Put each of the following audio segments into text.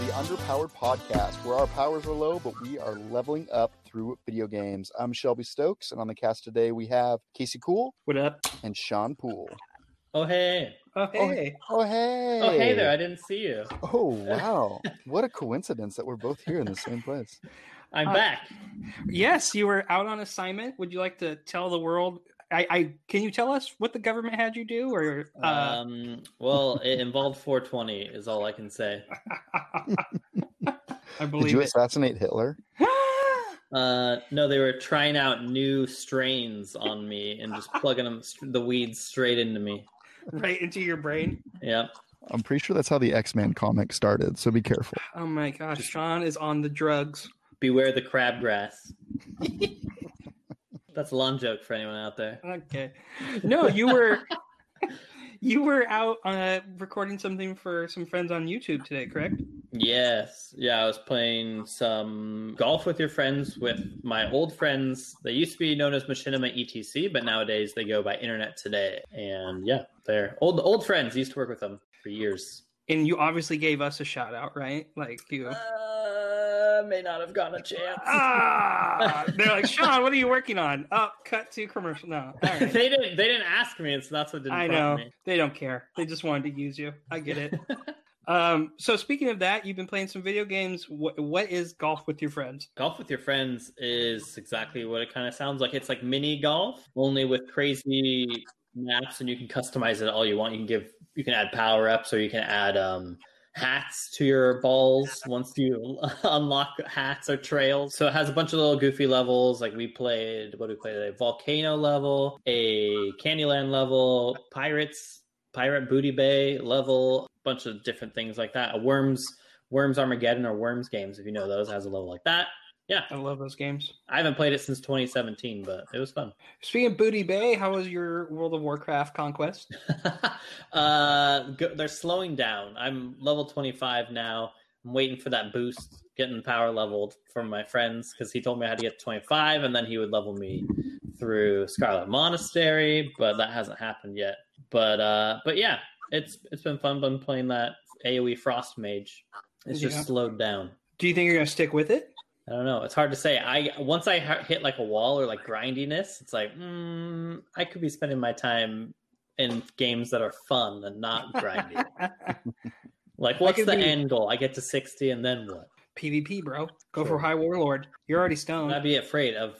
the Underpowered Podcast, where our powers are low, but we are leveling up through video games. I'm Shelby Stokes, and on the cast today we have Casey Cool. What up? And Sean Poole. Oh, hey. Oh, hey. Oh, hey. Oh, hey there. I didn't see you. Oh, wow. What a coincidence that we're both here in the same place. I'm back. Yes, you were out on assignment. Would you like to tell the world... Can you tell us what the government had you do? Or well, it involved 420 is all I can say. I believe. Did you assassinate Hitler? No, they were trying out new strains on me and just plugging them, the weeds straight into me. Right into your brain? Yeah. I'm pretty sure that's how the X-Men comic started, so be careful. Oh my gosh, Sean is on the drugs. Beware the crabgrass. That's a long joke for anyone out there. Okay. No, you were out recording something for some friends on YouTube today, correct? Yes. Yeah, I was playing some Golf with Your Friends with my old friends. They used to be known as Machinima ETC, but nowadays they go by Internet Today. And yeah, they're old friends. I used to work with them for years. And you obviously gave us a shout out, right? Like you. May not have gotten a chance. They're like, Sean, what are you working on? Oh, cut to commercial. No, all right. They didn't ask me. It's not what didn't. I know me. They don't care. They just wanted to use you. I get it. So speaking of that, you've been playing some video games. What is Golf with Your Friends? Golf with Your Friends is exactly what it kind of sounds like. It's like mini golf, only with crazy maps, and you can customize it all you want. You can add power ups, or you can add hats to your balls once you unlock hats or trails. So it has a bunch of little goofy levels. Like we played a volcano level, a Candyland level, pirate booty bay level, a bunch of different things like that. A worms Armageddon, or Worms games, if you know those, has a level like that. Yeah, I love those games. I haven't played it since 2017, but it was fun. Speaking of Booty Bay, how was your World of Warcraft conquest? They're slowing down. I'm level 25 now. I'm waiting for that boost, getting power leveled from my friends, because he told me I had to get to 25, and then he would level me through Scarlet Monastery, but that hasn't happened yet. But yeah, it's been fun. Been playing that AoE Frost Mage. It's just slowed down. Do you think you're going to stick with it? I don't know. It's hard to say. Once I hit like a wall or like grindiness, it's like, I could be spending my time in games that are fun and not grindy. Like, what's the end goal? I get to 60 and then what? PvP, bro. Go for High Warlord. You're already stoned. I'd be afraid of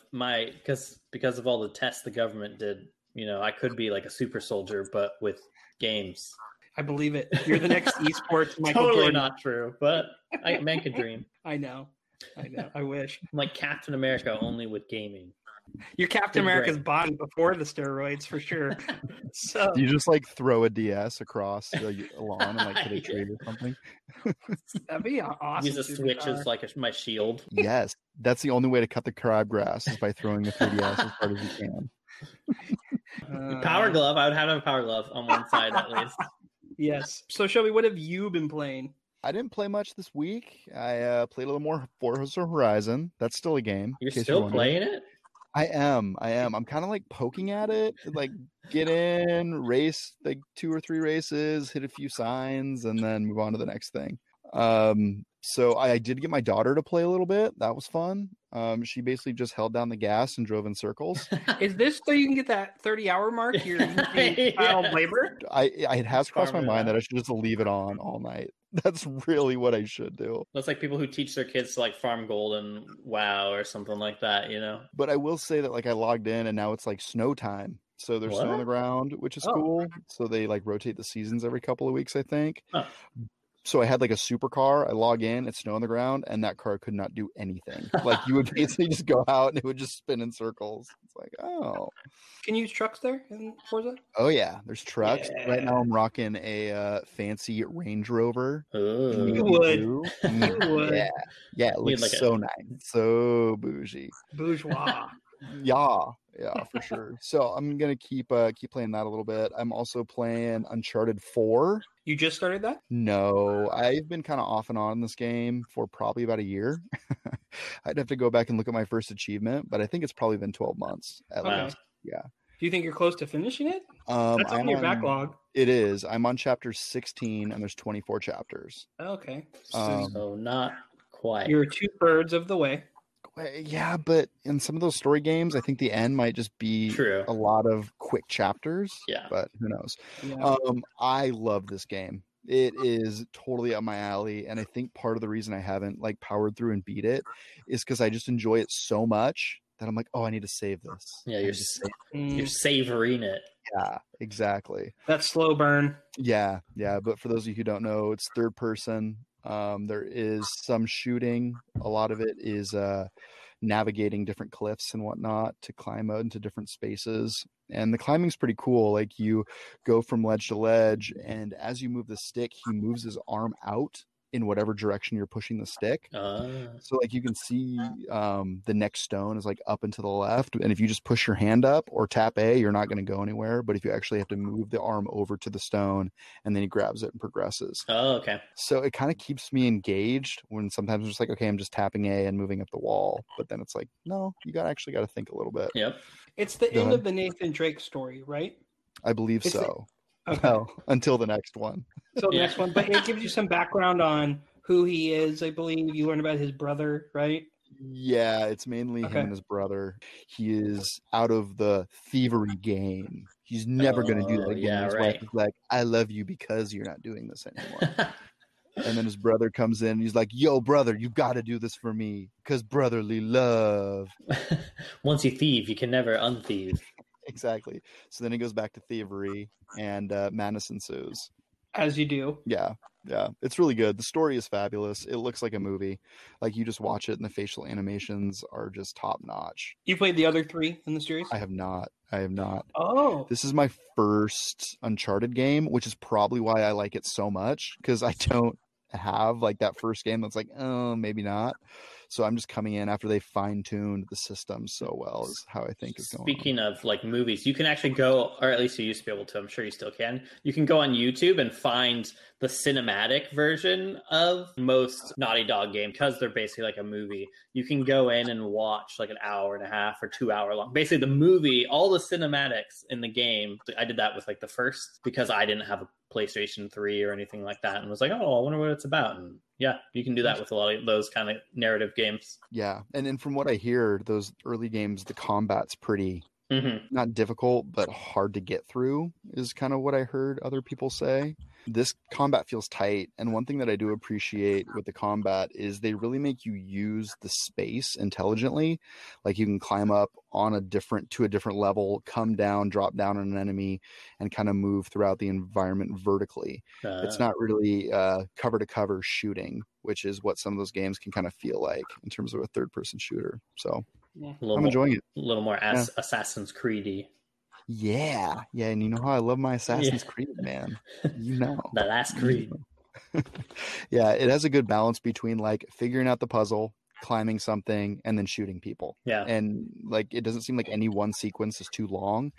because of all the tests the government did. You know, I could be like a super soldier, but with games. I believe it. You're the next esports Michael Jordan. Totally not true, but man can dream. I know. I wish. I'm like Captain America, only with gaming. You're Captain America's body before the steroids, for sure. So do you just like throw a DS across the lawn and like hit a tree or something? That'd be awesome. Use a switch as like my shield. Yes, that's the only way to cut the crabgrass is by throwing the 3DS as hard as you can. Power glove. I would have a power glove on one side at least. Yes. So Shelby, what have you been playing? I didn't play much this week. I played a little more Forza Horizon. That's still a game. You're still playing it? I am. I'm kind of like poking at it. Like get in, race like 2 or 3 races, hit a few signs, and then move on to the next thing. So I did get my daughter to play a little bit. That was fun. She basically just held down the gas and drove in circles. Is this so you can get that 30-hour mark? Your child labor? It has crossed my mind that I should just leave it on all night. That's really what I should do. That's like people who teach their kids to like farm gold and WoW or something like that, you know? But I will say that like I logged in and now it's like snow time. So there's snow on the ground, which is cool. So they like rotate the seasons every couple of weeks, I think. Huh. So I had like a supercar. I log in, it's snow on the ground, and that car could not do anything. Like you would basically just go out and it would just spin in circles. It's like, oh. Can you use trucks there in Forza? Oh yeah, there's trucks. Yeah. Right now I'm rocking a fancy Range Rover. Oh. You would. Yeah. Yeah, it looks like so nice. So bougie. Bourgeois. Yeah, for sure. So I'm gonna keep playing that a little bit. I'm also playing Uncharted 4. You just started that? No, I've been kind of off and on in this game for probably about a year. I'd have to go back and look at my first achievement, but I think it's probably been 12 months at least. Yeah. Do you think you're close to finishing it? That's on your backlog. It is. I'm on chapter 16, and there's 24 chapters. Okay. So not quite. You're 2/3 of the way. Yeah, but in some of those story games, I think the end might just be a lot of quick chapters. Yeah. But who knows? Yeah. I love this game. It is totally up my alley, and I think part of the reason I haven't like powered through and beat it is because I just enjoy it so much that I'm like, oh, I need to save this. Yeah, you're savoring it. Yeah, exactly. That slow burn. Yeah. But for those of you who don't know, it's third person. There is some shooting. A lot of it is navigating different cliffs and whatnot to climb out into different spaces. And the climbing's pretty cool. Like you go from ledge to ledge, and as you move the stick, he moves his arm out in whatever direction you're pushing the stick. So like you can see the next stone is like up and to the left. And if you just push your hand up or tap A, you're not going to go anywhere. But if you actually have to move the arm over to the stone, and then he grabs it and progresses. Oh, okay. So it kind of keeps me engaged when sometimes I'm just like, okay, I'm just tapping A and moving up the wall. But then it's like, no, you got to think a little bit. Yep. It's the end of the Nathan Drake story, right? I believe so. Okay. No, until the next one. So the next one, but it gives you some background on who he is. I believe you learn about his brother, right? Yeah, it's mainly him and his brother. He is out of the thievery game. He's never going to do that again. His wife is like, I love you because you're not doing this anymore. And then his brother comes in and he's like, yo, brother, you got to do this for me because brotherly love. Once you thieve, you can never unthieve. Exactly. So then he goes back to thievery, and madness ensues. As you do. Yeah. It's really good. The story is fabulous. It looks like a movie. Like, you just watch it, and the facial animations are just top-notch. You played the other three in the series? I have not. Oh. This is my first Uncharted game, which is probably why I like it so much, because I don't have, like, that first game that's like, oh, maybe not. So I'm just coming in after they fine-tuned the system so well is how I think is going. Speaking of like movies, you can actually go, or at least you used to be able to, I'm sure you still can. You can go on YouTube and find the cinematic version of most Naughty Dog games because they're basically like a movie. You can go in and watch like an hour and a half or 2 hour long. Basically the movie, all the cinematics in the game. I did that with like the first because I didn't have a PlayStation 3 or anything like that and was like, oh, I wonder what it's about. And yeah, you can do that with a lot of those kind of narrative games. Yeah, and then from what I hear, those early games, the combat's pretty, not difficult, but hard to get through is kind of what I heard other people say. This combat feels tight, and one thing that I do appreciate with the combat is they really make you use the space intelligently. Like you can climb up on a different level, come down, drop down on an enemy, and kind of move throughout the environment vertically. It's not really cover to cover shooting, which is what some of those games can kind of feel like in terms of a third person shooter. So enjoying it. A little more Assassin's Creed-y. Yeah, and you know how I love my Assassin's Creed, man. You know. The last Creed. Yeah, it has a good balance between, like, figuring out the puzzle, climbing something, and then shooting people. Yeah. And, like, it doesn't seem like any one sequence is too long.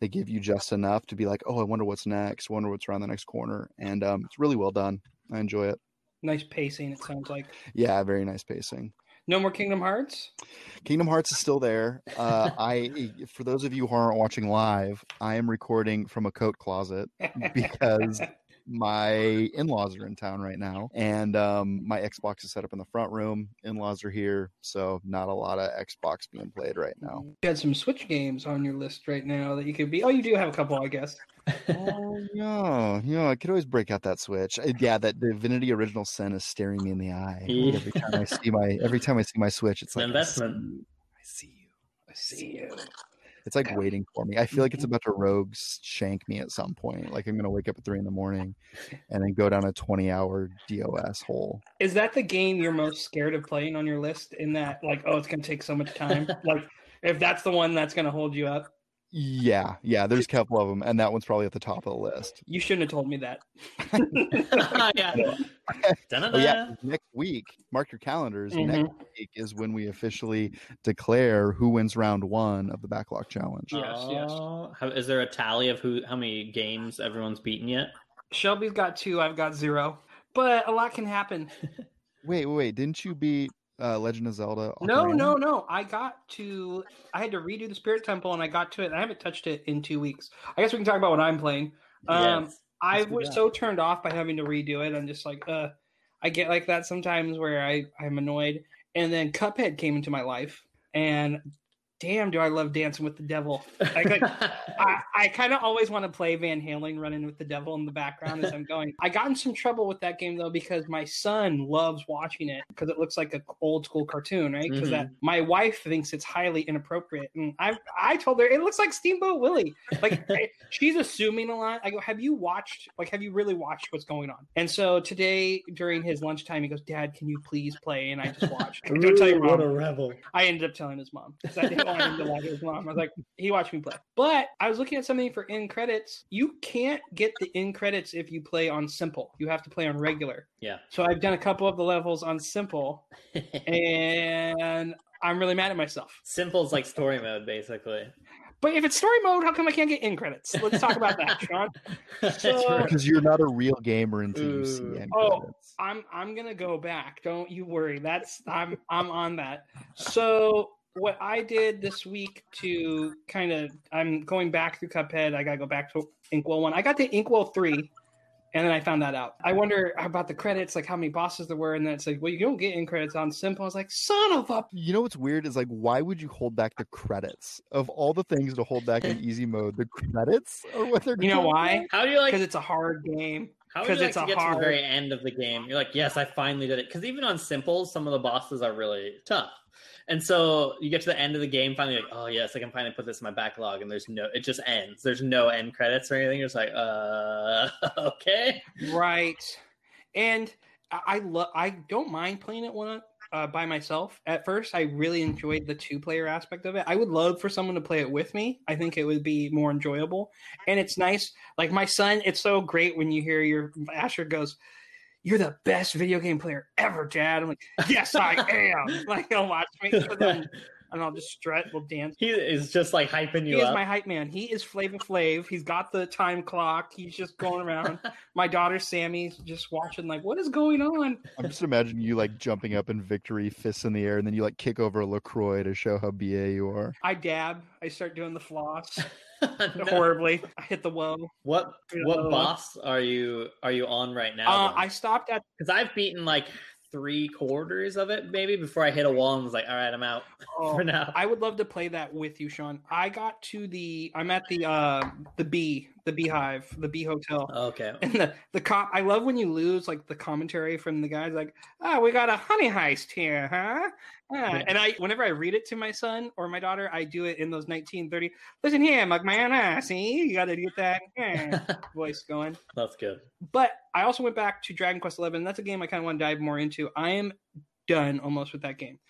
They give you just enough to be like, oh, I wonder what's next, wonder what's around the next corner. And it's really well done. I enjoy it. Nice pacing, it sounds like. Yeah, very nice pacing. No more Kingdom Hearts? Kingdom Hearts is still there. For those of you who aren't watching live, I am recording from a coat closet because my in-laws are in town right now. And my Xbox is set up in the front room. In-laws are here, so not a lot of Xbox being played right now. You had some Switch games on your list right now that you could be... Oh, you do have a couple, I guess. Oh, no, I could always break out that Switch. Yeah, that Divinity Original Sin is staring me in the eye. Every time I see my Switch, it's like investment. I see you. It's like waiting for me. I feel like it's about to rogue shank me at some point. Like I'm going to wake up at 3 a.m. and then go down a 20-hour DOS hole. Is that the game you're most scared of playing on your list? In that, like, oh, it's going to take so much time. Like, if that's the one that's going to hold you up. Yeah, there's a couple of them, and that one's probably at the top of the list. You shouldn't have told me that. Next week, mark your calendars, next week is when we officially declare who wins round one of the Backlog Challenge. Yes. Is there a tally of how many games everyone's beaten yet? Shelby's got 2, I've got 0, but a lot can happen. Wait, didn't you beat... Legend of Zelda. No. I had to redo the Spirit Temple, and I got to it. And I haven't touched it in 2 weeks. I guess we can talk about what I'm playing. Yes. I was so turned off by having to redo it. I'm just like, I get like that sometimes where I'm annoyed. And then Cuphead came into my life, and damn, do I love Dancing with the Devil. Like, I kind of always want to play Van Halen running with the devil in the background as I'm going. I got in some trouble with that game, though, because my son loves watching it because it looks like an old school cartoon, right? Because mm-hmm. my wife thinks it's highly inappropriate. And I told her, it looks like Steamboat Willie. Like, she's assuming a lot. I go, have you really watched what's going on? And so today during his lunchtime, he goes, Dad, can you please play? And I just watched. Don't tell your mom. What a rebel. I ended up telling his mom. His mom. I was like, he watched me play. But I was looking at something for end credits. You can't get the end credits if you play on simple. You have to play on regular. Yeah. So I've done a couple of the levels on simple, and I'm really mad at myself. Simple is like story mode, basically. But if it's story mode, how come I can't get end credits? Let's talk about that, Sean. Because you're not a real gamer until you see end credits. I'm gonna go back. Don't you worry. I'm on that. So. What I did this week to kind of, I'm going back through Cuphead. I got to go back to Inkwell 1. I got to Inkwell 3, and then I found that out. I wonder about the credits, like how many bosses there were. And then it's like, well, you don't get end credits on simple. I was like, son of a... You know what's weird is like, why would you hold back the credits? Of all the things to hold back in easy mode, the credits are what they're... You know why? How do you like... Because it's a hard game. How would you like to get to the very end of the game? You're like, yes, I finally did it. Because even on simple, some of the bosses are really tough. And so you get to the end of the game, finally, like, oh, yes, I can finally put this in my backlog. And it just ends. There's no end credits or anything. You're just like, okay. Right. And I don't mind playing it by myself. At first, I really enjoyed the two-player aspect of it. I would love for someone to play it with me. I think it would be more enjoyable. And it's nice. Like my son, it's so great when you hear Asher goes, "You're the best video game player ever, Dad." I'm like, yes, I am. Like, he'll watch me and I'll just strut. We'll dance. He is just like hyping you up. He is my hype man. He is Flava Flav. He's got the time clock. He's just going around. My daughter, Sammy's just watching like, what is going on? I'm just imagining you like jumping up in victory, fists in the air, and then you like kick over a LaCroix to show how BA you are. I dab. I start doing the floss. No. Horribly, I hit the whoa. What boss are you on right now? I stopped at, because I've beaten like 3/4 of it maybe before I hit a wall and was like, all right, I'm out for now. I would love to play that with you, Sean. I'm at the Beehive, the Bee Hotel. Okay. And the cop, I love when you lose like the commentary from the guys like, oh, we got a honey heist here, huh? Yeah. And whenever I read it to my son or my daughter, I do it in those 1930. Listen here, like man, see, you got to get that voice going. That's good. But I also went back to Dragon Quest 11. That's a game I kind of want to dive more into. I am done almost with that game.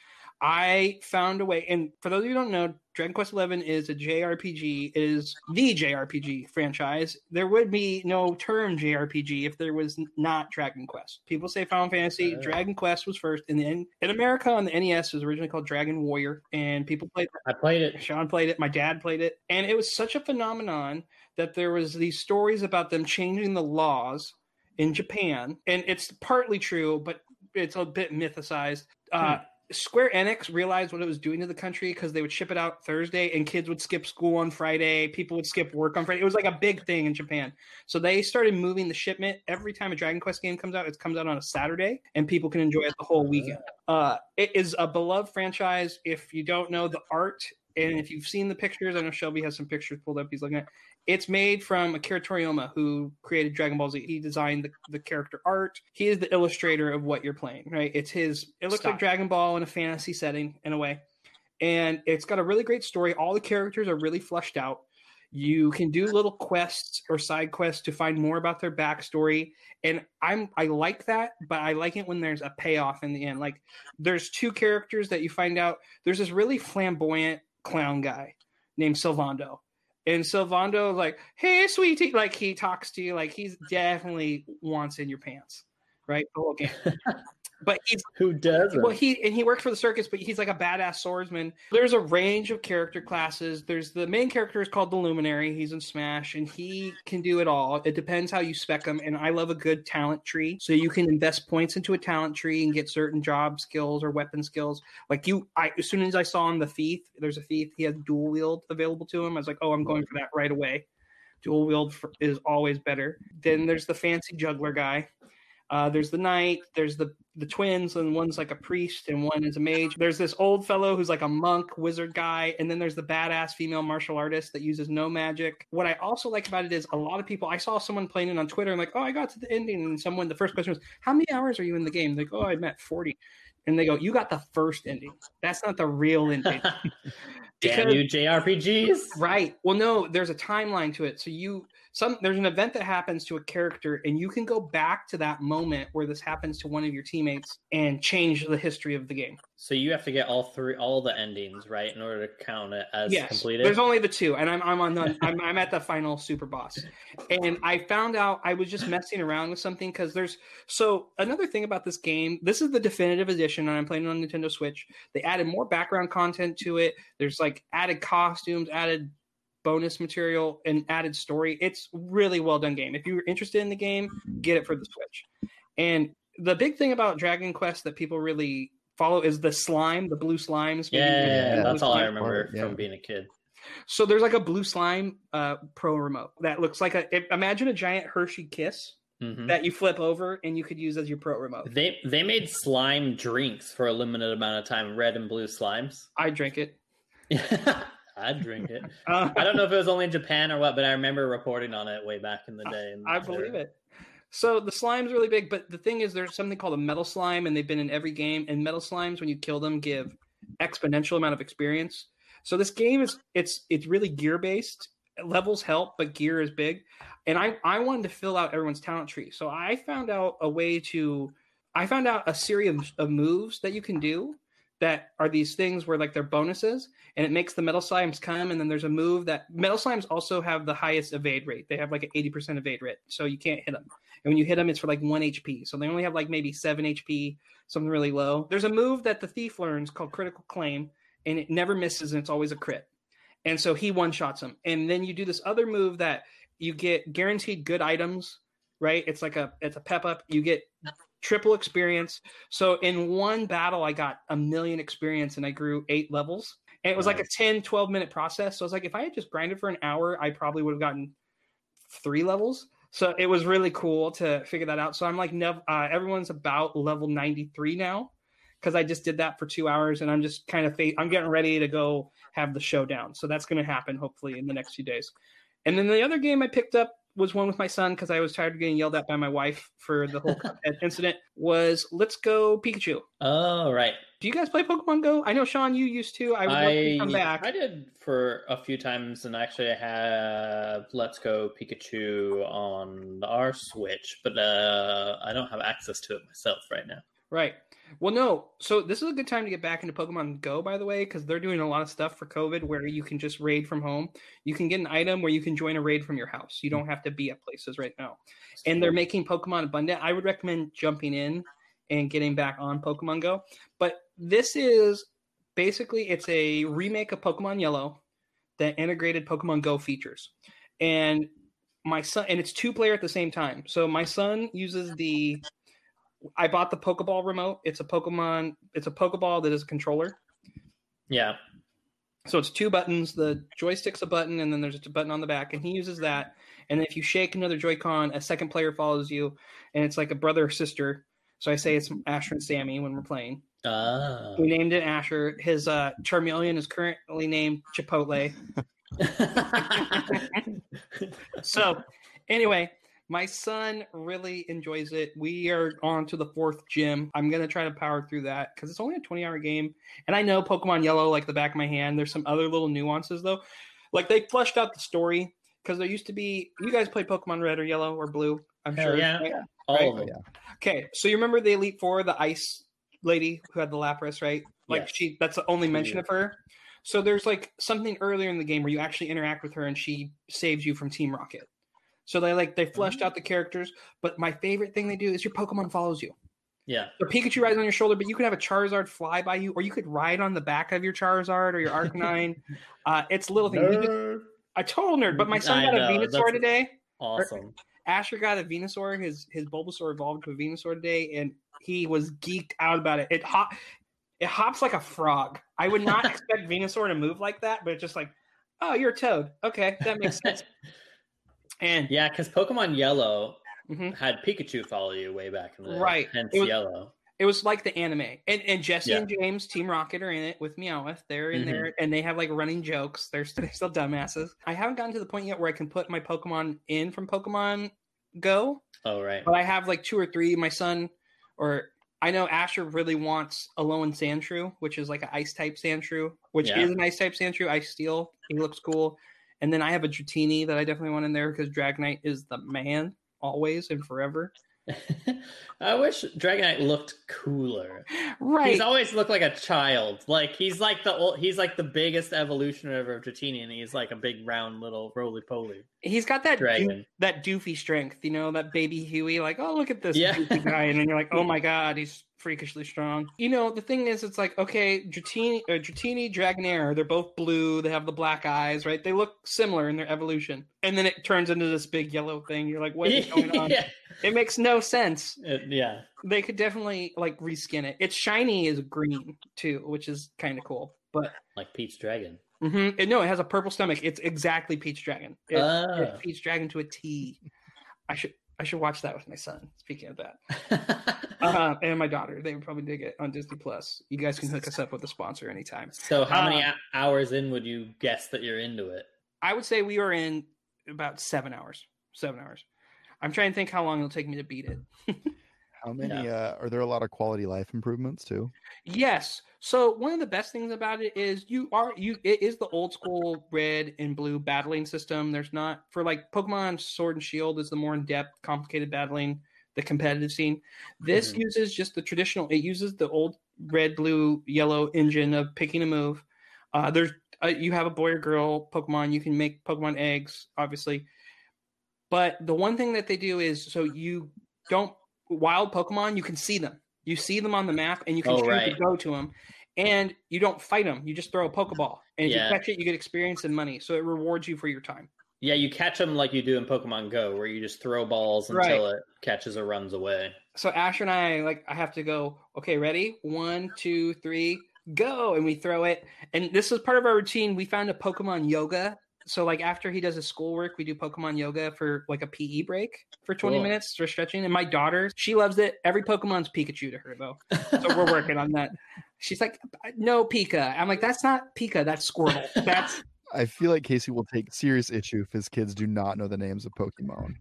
I found a way, and for those of you who don't know, Dragon Quest 11 is a JRPG, is the JRPG franchise. There would be no term JRPG if there was not Dragon Quest. People say Final Fantasy. Dragon Quest was first, and then in America on the NES, it was originally called Dragon Warrior, and people played it. I played it. Sean played it. My dad played it. And it was such a phenomenon that there was these stories about them changing the laws in Japan, and it's partly true, but it's a bit mythicized. Square Enix realized what it was doing to the country because they would ship it out Thursday and kids would skip school on Friday. People would skip work on Friday. It was like a big thing in Japan. So they started moving the shipment. Every time a Dragon Quest game comes out, it comes out on a Saturday and people can enjoy it the whole weekend. It is a beloved franchise. If you don't know the art and if you've seen the pictures, I know Shelby has some pictures pulled up he's looking at. It's made from Akira Toriyama, who created Dragon Ball Z. He designed the character art. He is the illustrator of what you're playing, right? It's his. It looks like Dragon Ball in a fantasy setting, in a way. And it's got a really great story. All the characters are really fleshed out. You can do little quests or side quests to find more about their backstory. And I like that, but I like it when there's a payoff in the end. Like, there's two characters that you find out. There's this really flamboyant clown guy named Sylvando. And Sylvando, like, hey, sweetie, like he talks to you, like he's definitely wants in your pants, right? Oh, okay. But he's who does? Well, he works for the circus, but he's like a badass swordsman. There's a range of character classes. There's the main character is called the Luminary. He's in Smash, and he can do it all. It depends how you spec him. And I love a good talent tree, so you can invest points into a talent tree and get certain job skills or weapon skills. Like as soon as I saw him, the thief. There's a thief. He has dual wield available to him. I was like, oh, I'm going for that right away. Dual wield is always better. Then there's the fancy juggler guy. There's the knight, there's the twins, and one's like a priest and one is a mage. There's this old fellow who's like a monk wizard guy, and then there's the badass female martial artist that uses no magic. What I also like about it is a lot of people, I saw someone playing it on Twitter, I'm like, oh, I got to the ending, and someone, the first question was, how many hours are you in the game? They're like, oh, I'm at 40. And they go, you got the first ending. That's not the real ending. Damn you, JRPGs. Right. Well, no, there's a timeline to it. So there's an event that happens to a character, and you can go back to that moment where this happens to one of your teammates and change the history of the game. So you have to get all the endings, right, in order to count it as completed? Yes, there's only the two, and I'm at the final super boss. And I found out I was just messing around with something, because so another thing about this game, this is the definitive edition, and I'm playing it on Nintendo Switch. They added more background content to it. There's like added costumes, added bonus material, and added story. It's really well done game. If you're interested in the game, get it for the Switch. And the big thing about Dragon Quest that people really follow is the slime, the blue slimes. Yeah, that's all I remember from being a kid. So there's like a blue slime pro remote that looks like imagine a giant Hershey Kiss. Mm-hmm. That you flip over and you could use as your pro remote. They made slime drinks for a limited amount of time, red and blue slimes. I drink it. I'd drink it. I don't know if it was only in Japan or what, but I remember reporting on it way back in the day. I believe it. So the slime's really big, but the thing is there's something called a metal slime, and they've been in every game. And metal slimes, when you kill them, give exponential amount of experience. So this game is it's really gear-based. Levels help, but gear is big. And I wanted to fill out everyone's talent tree. So I found out a series of moves that you can do that are these things where like they're bonuses, and it makes the metal slimes come. And then there's a move that metal slimes also have the highest evade rate. They have like an 80% evade rate. So you can't hit them. And when you hit them, it's for like 1 HP. So they only have like maybe 7 HP, something really low. There's a move that the thief learns called critical claim, and it never misses. And it's always a crit. And so he one-shots him. And then you do this other move that you get guaranteed good items, right? It's like a pep up. You get triple experience. So in one battle, I got 1 million experience and I grew 8 levels. And it was like a 10, 12-minute process. So I was like, if I had just grinded for an hour, I probably would have gotten 3 levels. So it was really cool to figure that out. So I'm like, everyone's about level 93 now, because I just did that for 2 hours, and I'm just kind of I'm getting ready to go have the showdown. So that's going to happen hopefully in the next few days. And then the other game I picked up was one with my son, because I was tired of getting yelled at by my wife for the whole Cuphead incident, was Let's Go Pikachu. Oh, right. Do you guys play Pokemon Go? I know, Sean, you used to. I would love to come back. I did for a few times, and actually I have Let's Go Pikachu on our Switch, but I don't have access to it myself right now. Right. Well, no. So this is a good time to get back into Pokemon Go, by the way, because they're doing a lot of stuff for COVID where you can just raid from home. You can get an item where you can join a raid from your house. You don't have to be at places right now. And they're making Pokemon abundant. I would recommend jumping in and getting back on Pokemon Go. But this is basically, it's a remake of Pokemon Yellow that integrated Pokemon Go features. And my son, and it's 2-player at the same time. So my son uses I bought the Pokeball remote. It's a Pokeball that is a controller. Yeah. So it's 2 buttons. The joystick's a button, and then there's a button on the back, and he uses that. And if you shake another Joy-Con, a second player follows you, and it's like a brother or sister. So I say it's Asher and Sammy when we're playing. Oh. We named it Asher. His Charmeleon is currently named Chipotle. So anyway, my son really enjoys it. We are on to the 4th gym. I'm going to try to power through that because it's only a 20-hour game. And I know Pokemon Yellow like the back of my hand. There's some other little nuances, though. Like, they fleshed out the story because there used to be – you guys played Pokemon Red or Yellow or Blue, I'm sure. Yeah. Right? All of them. Okay, so you remember the Elite Four, the ice lady who had the Lapras, right? Like, she – that's the only mention of her. So there's, like, something earlier in the game where you actually interact with her and she saves you from Team Rocket. So they fleshed out the characters, but my favorite thing they do is your Pokemon follows you. Yeah. So Pikachu rides on your shoulder, but you could have a Charizard fly by you, or you could ride on the back of your Charizard or your Arcanine. It's little things. A total nerd, but my son got a Venusaur today. Awesome. Asher got a Venusaur. His Bulbasaur evolved to a Venusaur today, and he was geeked out about it. It hops like a frog. I would not expect Venusaur to move like that, but it's just like, oh, you're a toad. Okay, that makes sense. And yeah, because Pokemon Yellow had Pikachu follow you way back in the day. Right. Hence Yellow. It was like the anime. And Jesse and James, Team Rocket, are in it with Meowth. They're in there, and they have like running jokes. They're still dumbasses. I haven't gotten to the point yet where I can put my Pokemon in from Pokemon Go. Oh, right. But I have like 2 or 3. My son, or I know Asher really wants Alolan Sandshrew, which is like an Ice-type Sandshrew, which is an Ice-type Sandshrew. I steal. He looks cool. And then I have a Dratini that I definitely want in there because Dragonite is the man always and forever. I wish Dragonite looked cooler. Right. He's always looked like a child. Like he's like the biggest evolution ever of Dratini, and he's like a big round little roly poly. He's got that that doofy strength, you know, that baby Huey, like, oh, look at this doofy guy, and then you're like, oh my god, he's freakishly strong. You know, the thing is, it's like, okay, Dratini, Dragonair, they're both blue, they have the black eyes, right? They look similar in their evolution. And then it turns into this big yellow thing. You're like, what is going on? It makes no sense. They could definitely, like, reskin it. Its shiny is green, too, which is kind of cool. But like Peach Dragon. No, it has a purple stomach. It's exactly Peach Dragon. It's Peach Dragon to a T. I should watch that with my son. Speaking of that, and my daughter, they would probably dig it on Disney Plus. You guys can hook us up with a sponsor anytime. So, how many hours in would you guess that you're into it? I would say we are in about 7 hours. 7 hours. I'm trying to think how long it'll take me to beat it. How many? Are there a lot of quality life improvements too? Yes. So one of the best things about it is it is the old school red and blue battling system. There's not for like Pokemon Sword and Shield is the more in depth, complicated battling, the competitive scene. This uses just the traditional. It uses the old red, blue, yellow engine of picking a move. You have a boy or girl Pokemon. You can make Pokemon eggs, obviously. But the one thing that they do is so you don't. Wild Pokemon, you can see them. You see them on the map, and you can to go to them. And you don't fight them. You just throw a Pokeball. And if you catch it, you get experience and money. So it rewards you for your time. Yeah, you catch them like you do in Pokemon Go, where you just throw balls until it catches or runs away. So Asher and I have to go, okay, ready? 1, 2, 3, go! And we throw it. And this is part of our routine. We found a Pokemon yoga. So, like, after he does his schoolwork, we do Pokemon yoga for, like, a PE break for 20 minutes for stretching. And my daughter, she loves it. Every Pokemon's Pikachu to her, though. So we're working on that. She's like, no, Pika. I'm like, that's not Pika. That's Squirtle. I feel like Casey will take serious issue if his kids do not know the names of Pokemon.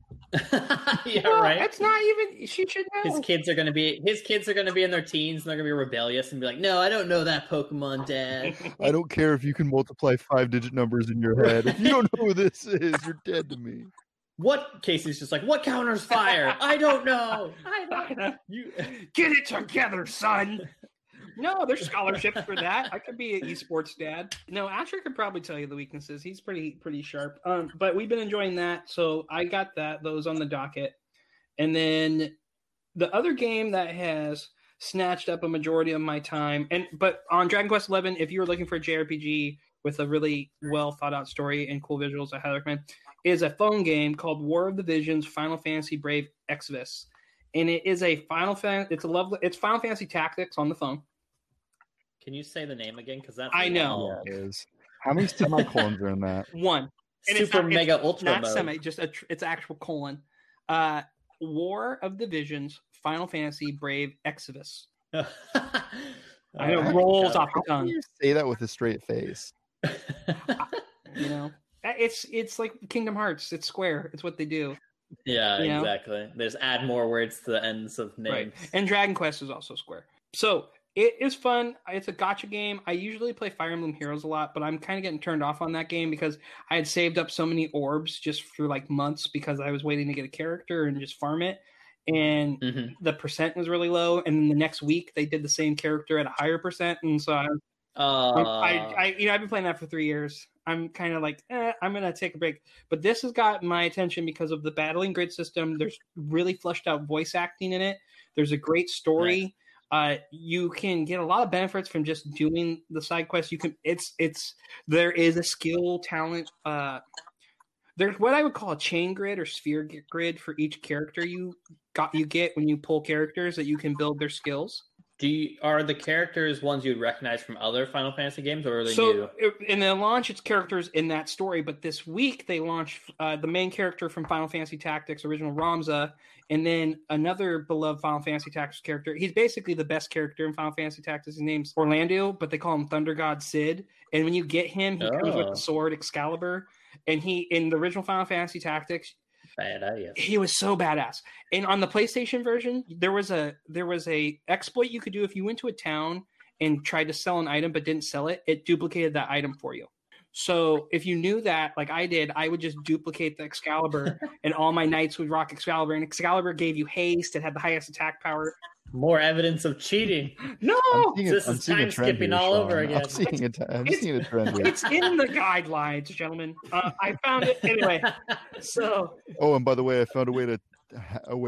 Right. That's not even. She should know. His kids are going to be in their teens, and they're going to be rebellious and be like, "No, I don't know that Pokemon, Dad." I don't care if you can multiply 5-digit numbers in your head. If you don't know who this is, you're dead to me. What Casey's just like? What counters fire? I don't know. You get it together, son. No, there's scholarships for that. I could be an esports dad. No, Asher could probably tell you the weaknesses. He's pretty sharp. But we've been enjoying that. So I got those on the docket. And then the other game that has snatched up a majority of my time. But on Dragon Quest 11, if you were looking for a JRPG with a really well thought out story and cool visuals, I highly recommend, is a phone game called War of the Visions Final Fantasy Brave Exvius. And it is a it's Final Fantasy Tactics on the phone. Can you say the name again? Because that's I know. Yeah, it is. How many semicolons are in that? One. And Super mega ultra. Not mode. Semi, just it's actual colon. War of the Visions, Final Fantasy Brave Exvius. I know, rolls off the tongue. How can you say that with a straight face? You know, it's like Kingdom Hearts. It's Square. It's what they do. Yeah, you exactly. Know? They just add more words to the ends of names. Right. And Dragon Quest is also Square. So. It is fun. It's a gacha game. I usually play Fire Emblem Heroes a lot, but I'm kind of getting turned off on that game because I had saved up so many orbs just for like months because I was waiting to get a character and just farm it. And the percent was really low. And then the next week they did the same character at a higher percent. And so I've been playing that for 3 years. I'm kind of like, I'm going to take a break. But this has got my attention because of the battling grid system. There's really fleshed out voice acting in it. There's a great story. Nice. You can get a lot of benefits from just doing the side quests. You can, there is a skill talent. There's what I would call a chain grid or sphere grid for each character you get when you pull characters that you can build their skills. Are the characters ones you'd recognize from other Final Fantasy games, or are they new? So, in the launch, it's characters in that story, but this week they launched the main character from Final Fantasy Tactics, original Ramza, and then another beloved Final Fantasy Tactics character. He's basically the best character in Final Fantasy Tactics. His name's Orlando, but they call him Thunder God Sid. And when you get him, he comes with the sword Excalibur. And he, in the original Final Fantasy Tactics, he was so badass. And on the PlayStation version, there was a exploit you could do if you went to a town and tried to sell an item but didn't sell it. It duplicated that item for you. So if you knew that, like I did, I would just duplicate the Excalibur, and all my knights would rock Excalibur. And Excalibur gave you haste. It had the highest attack power. More evidence of cheating. No, this is time skipping all over again. I'm seeing a trend here. It's in the guidelines, gentlemen. I found it anyway. So. Oh, and by the way, I found a way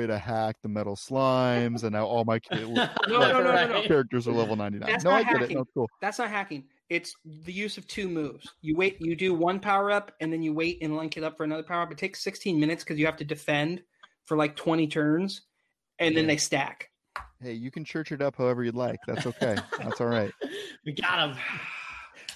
to hack the metal slimes, and now all my characters are level 99. That's not hacking. I get it. No, cool. That's not hacking. It's the use of two moves. You do one power up, and then you wait and link it up for another power up. It takes 16 minutes because you have to defend for like 20 turns, and then they stack. Hey, you can church it up however you'd like. That's okay. That's all right. We got him.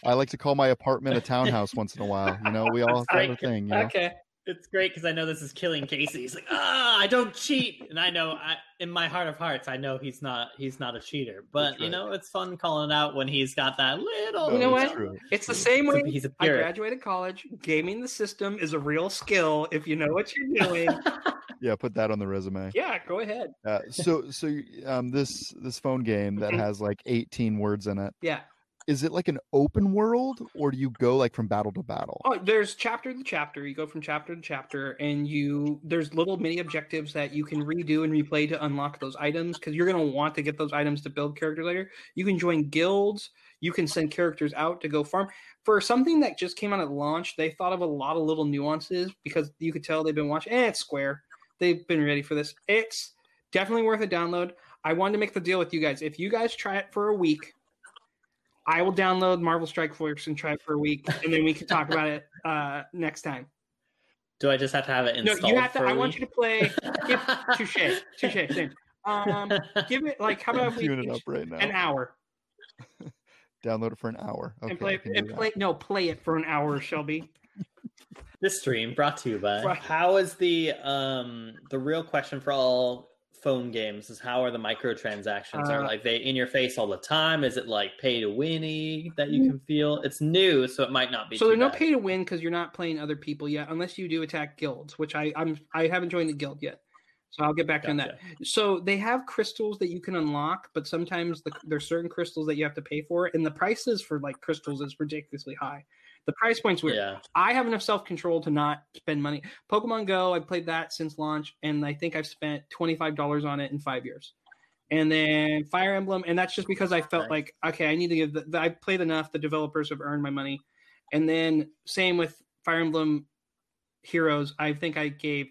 I like to call my apartment a townhouse once in a while. You know, we all have a thing. You know? Okay. It's great because I know this is killing Casey. He's like, I don't cheat. And I know in my heart of hearts, I know he's not a cheater. But, you know, it's fun calling out when he's got that little. You know what? It's the same way I graduated college. Gaming the system is a real skill if you know what you're doing. Yeah, put that on the resume. Yeah, go ahead. This phone game that has like 18 words in it. Yeah. Is it like an open world, or do you go like from battle to battle? Oh, there's chapter to chapter. You go from chapter to chapter, and there's little mini objectives that you can redo and replay to unlock those items, because you're going to want to get those items to build character later. You can join guilds. You can send characters out to go farm. For something that just came out at launch, they thought of a lot of little nuances, because you could tell they've been watching. It's Square. They've been ready for this. It's definitely worth a download. I wanted to make the deal with you guys. If you guys try it for a week, I will download Marvel Strike Force and try it for a week, and then we can talk about it next time. Do I just have to have it installed? No, you have to. I want you to play. Touche. Same. Give it like how about we an hour? Download it for an hour. Okay, and play it for an hour, Shelby. This stream brought to you by. How is the real question for all phone games is how are the microtransactions? Are like they in your face all the time? Is it like pay to win-y that you can feel? It's new, so it might not be. So there's no pay to win because you're not playing other people yet, unless you do attack guilds, which I haven't joined the guild yet. So I'll get back on that. So they have crystals that you can unlock, but sometimes there's certain crystals that you have to pay for, and the prices for like crystals is ridiculously high. The price point's weird. Yeah. I have enough self-control to not spend money. Pokemon Go, I played that since launch, and I think I've spent $25 on it in 5 years. And then Fire Emblem, and that's just because I felt I need to give – I played enough. The developers have earned my money. And then same with Fire Emblem Heroes. I think I gave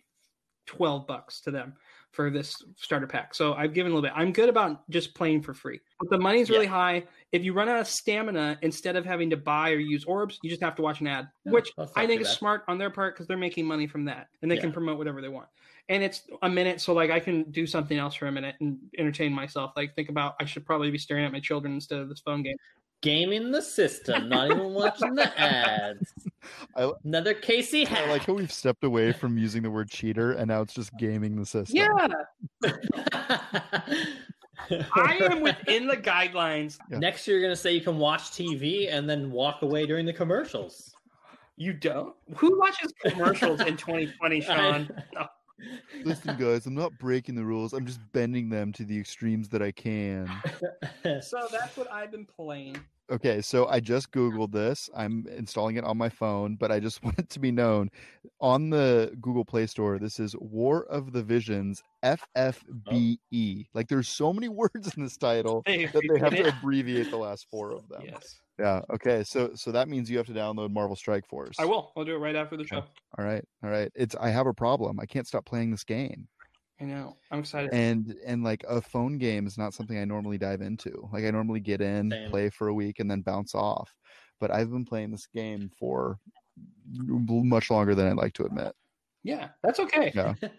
$12 to them for this starter pack. So I've given a little bit. I'm good about just playing for free. But the money's really high. If you run out of stamina, instead of having to buy or use orbs, you just have to watch an ad, which I think is smart on their part because they're making money from that, and they can promote whatever they want. And it's a minute, so like I can do something else for a minute and entertain myself. Like think about I should probably be staring at my children instead of this phone game. Gaming the system, not even watching the ads. Another Casey hack. I like how we've stepped away from using the word cheater, and now it's just gaming the system. Yeah. I am within the guidelines. Yeah. Next year, you're going to say you can watch TV and then walk away during the commercials. You don't? Who watches commercials in 2020, Sean? No. Listen, guys, I'm not breaking the rules. I'm just bending them to the extremes that I can. So that's what I've been playing. Okay, so I just Googled this. I'm installing it on my phone, but I just want it to be known. On the Google Play Store, this is War of the Visions FFBE. Oh. Like, there's so many words in this title that they have to abbreviate the last four of them. Yes. Yeah, okay. So that means you have to download Marvel Strike Force. I will. I'll do it right after the show. Okay. All right. I have a problem. I can't stop playing this game. I know. I'm excited. And like a phone game is not something I normally dive into. Like I normally get in, play for a week, and then bounce off. But I've been playing this game for much longer than I'd like to admit. Yeah, that's okay.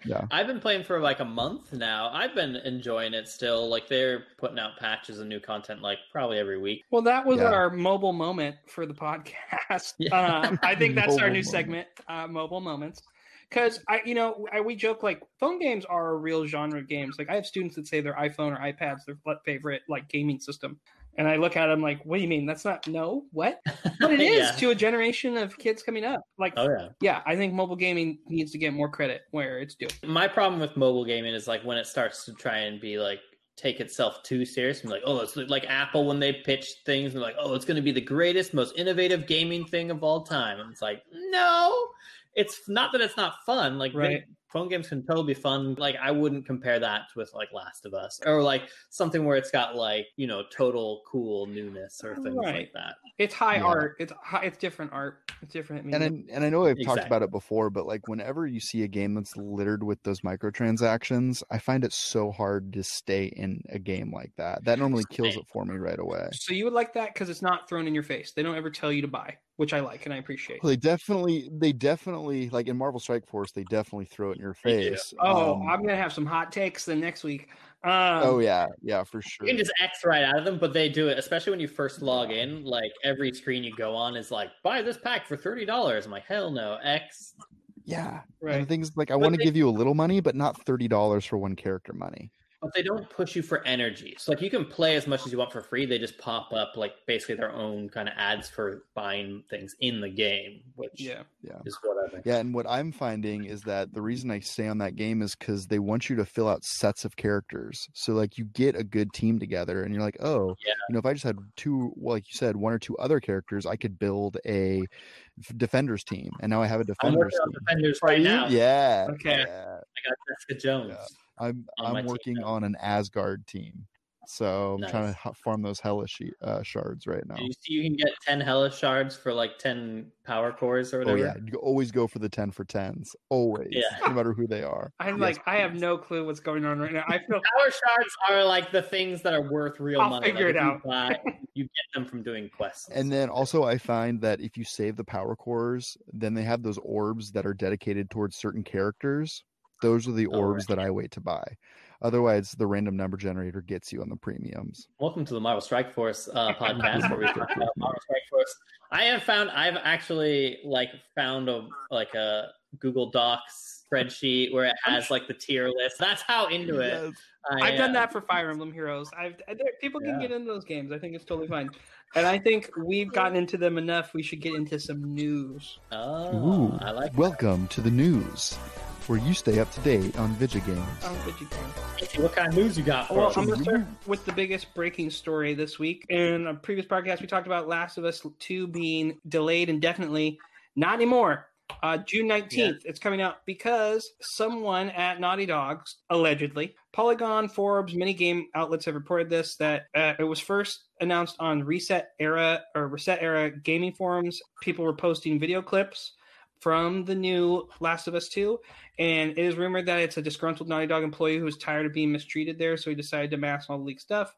Yeah. I've been playing for like a month now. I've been enjoying it still. Like, they're putting out patches and new content like probably every week. Well, that was our mobile moment for the podcast. Yeah. I think that's our new segment, Mobile Moments. Because, we joke, like, phone games are a real genre of games. Like, I have students that say their iPhone or iPad's their favorite, like, gaming system. And I look at them like, what do you mean? That's not, no, what? But it is to a generation of kids coming up. Like, I think mobile gaming needs to get more credit where it's due. My problem with mobile gaming is, like, when it starts to try and be, like, take itself too serious. And like, oh, it's like Apple when they pitched things. And like, oh, it's going to be the greatest, most innovative gaming thing of all time. And it's like, no. It's not that it's not fun. Like, phone games can totally be fun. Like, I wouldn't compare that with, like, Last of Us or, like, something where it's got, like, you know, total cool newness or things like that. It's high art. It's different art. It's different. Meaning. And I know I've talked about it before, but, like, whenever you see a game that's littered with those microtransactions, I find it so hard to stay in a game like that. That normally kills it for me right away. So you would like that because it's not thrown in your face. They don't ever tell you to buy. Which I like and I appreciate. Well, they definitely, like in Marvel Strike Force, they definitely throw it in your face. Oh, I'm going to have some hot takes then next week. Yeah, for sure. You can just X right out of them, but they do it, especially when you first log in. Like, every screen you go on is like, buy this pack for $30. I'm like, hell no, X. Yeah, right. And things like, I want to give you a little money, but not $30 for one character money. But they don't push you for energy. So, like, you can play as much as you want for free. They just pop up, like, basically their own kind of ads for buying things in the game, which is what I think. Yeah, and what I'm finding is that the reason I stay on that game is because they want you to fill out sets of characters. So, like, you get a good team together, and you're like, oh, if I just had one or two other characters, I could build a Defenders team. And now I have a Defenders team. Defenders right now. Yeah. Okay. Yeah. I got Jessica Jones. Yeah. I'm working on an Asgard team, so I'm trying to farm those hellish shards right now. You can get 10 hellish shards for like 10 power cores or whatever. Oh yeah, you always go for the 10 for 10s, always, no matter who they are. I'm I have no clue what's going on right now. I feel power shards are like the things that are worth real money. I'll figure it out. You get them from doing quests. And then also I find that if you save the power cores, then they have those orbs that are dedicated towards certain characters. Those are the orbs that I wait to buy. Otherwise, the random number generator gets you on the premiums. Welcome to the Marvel Strike Force podcast where we talk about Marvel Strike Force. I've actually found a Google Docs spreadsheet where it has like the tier list. That's how into it. I've done that for Fire Emblem Heroes. People can get into those games. I think it's totally fine. And I think we've gotten into them enough. We should get into some news. Oh, I like that. Welcome to the news, where you stay up to date on video games. What kind of news you got for us? Well, I'm going to start with the biggest breaking story this week. In a previous podcast, we talked about Last of Us 2 being delayed indefinitely. Not anymore. June 19th, it's coming out because someone at Naughty Dog, allegedly, Polygon, Forbes, many game outlets have reported this, that it was first announced on Reset Era gaming forums. People were posting video clips from the new Last of Us 2, and it is rumored that it's a disgruntled Naughty Dog employee who is tired of being mistreated there, so he decided to mask all the leaked stuff.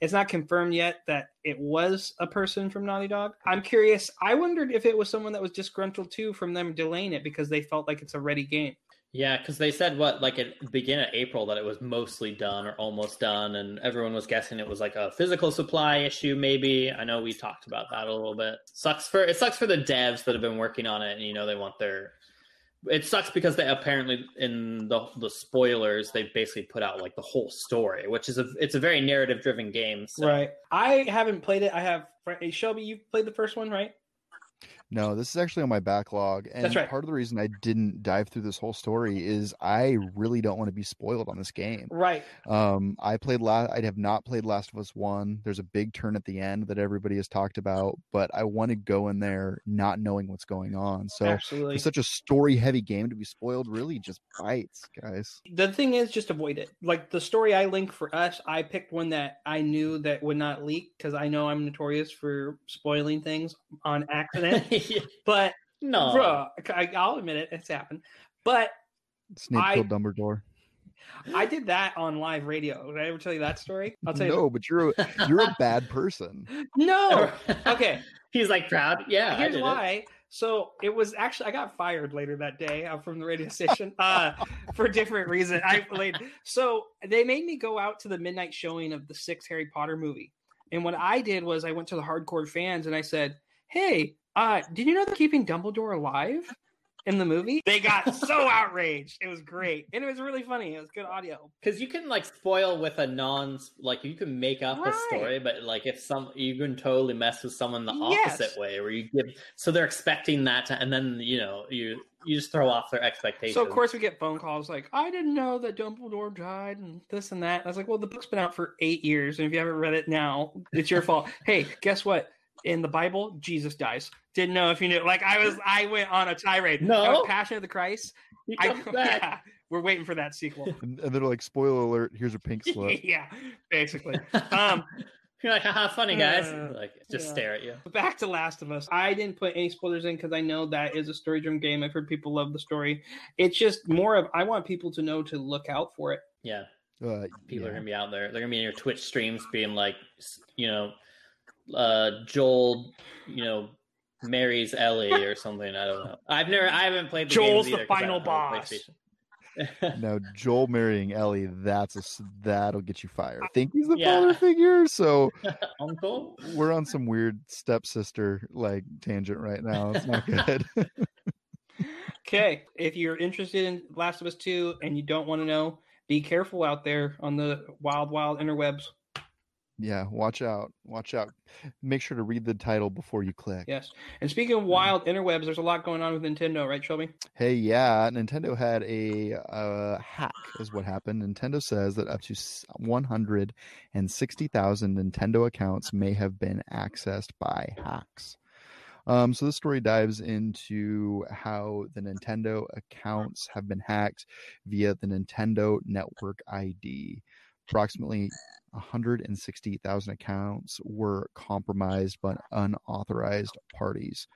It's not confirmed yet that it was a person from Naughty Dog. I'm curious. I wondered if it was someone that was disgruntled too from them delaying it because they felt like it's a ready game. Yeah, because they said at the beginning of April that it was mostly done or almost done, and everyone was guessing it was like a physical supply issue maybe. I know we talked about that a little bit. It sucks for the devs that have been working on it, and they want their... It sucks because they apparently in the spoilers they basically put out like the whole story, which is a very narrative driven game. So. Right. I haven't played it. I have Shelby. You played the first one, right? No, this is actually on my backlog. And that's right. Part of the reason I didn't dive through this whole story is I really don't want to be spoiled on this game. Right. I have not played Last of Us 1. There's a big turn at the end that everybody has talked about, but I want to go in there not knowing what's going on. So absolutely. It's such a story-heavy game to be spoiled really just bites, guys. The thing is just avoid it. Like the story I linked for us, I picked one that I knew that would not leak because I know I'm notorious for spoiling things on accident. But no, bro, I'll admit it. It's happened. But Snape killed Dumbledore. I did that on live radio. Did I ever tell you that story? I'll tell you. No, but you're a bad person. No. Okay. He's like proud. Yeah. Here's why. So it was actually, I got fired later that day from the radio station for a different reason. So they made me go out to the midnight showing of the 6th Harry Potter movie. And what I did was I went to the hardcore fans and I said, hey, did you know they're keeping Dumbledore alive in the movie? They got so outraged. It was great. And it was really funny. It was good audio. Because you can like spoil with a non, like you can make up a story, but like if some, you can totally mess with someone the opposite way where you give, so they're expecting that to, and then, you know, you just throw off their expectations. So of course we get phone calls like, I didn't know that Dumbledore died and this and that. And I was like, well, the book's been out for 8 years. And if you haven't read it now, it's your fault. Hey, guess what? In the Bible, Jesus dies. Didn't know if you knew. Like I went on a tirade. No, I was Passion of the Christ. We're waiting for that sequel. And they're like, spoiler alert. Here's a pink slip. Yeah, basically. You're like, haha, funny guys. Like just stare at you. Back to Last of Us. I didn't put any spoilers in because I know that is a story-driven game. I've heard people love the story. It's just more of I want people to know to look out for it. Yeah, people are gonna be out there. They're gonna be in your Twitch streams, being like, you know. Joel, you know, marries Ellie or something. I don't know. I haven't played the Joel's games either, the final boss. No, Joel marrying Ellie. That'll get you fired. I think he's the father figure. So, uncle. We're on some weird stepsister like tangent right now. It's not good. Okay, if you're interested in Last of Us 2 and you don't want to know, be careful out there on the wild interwebs. Yeah, watch out. Make sure to read the title before you click. Yes. And speaking of wild interwebs, there's a lot going on with Nintendo, right, Shelby? Hey, yeah. Nintendo had a hack is what happened. Nintendo says that up to 160,000 Nintendo accounts may have been accessed by hacks. So this story dives into how the Nintendo accounts have been hacked via the Nintendo Network ID. Approximately 160,000 accounts were compromised by unauthorized parties.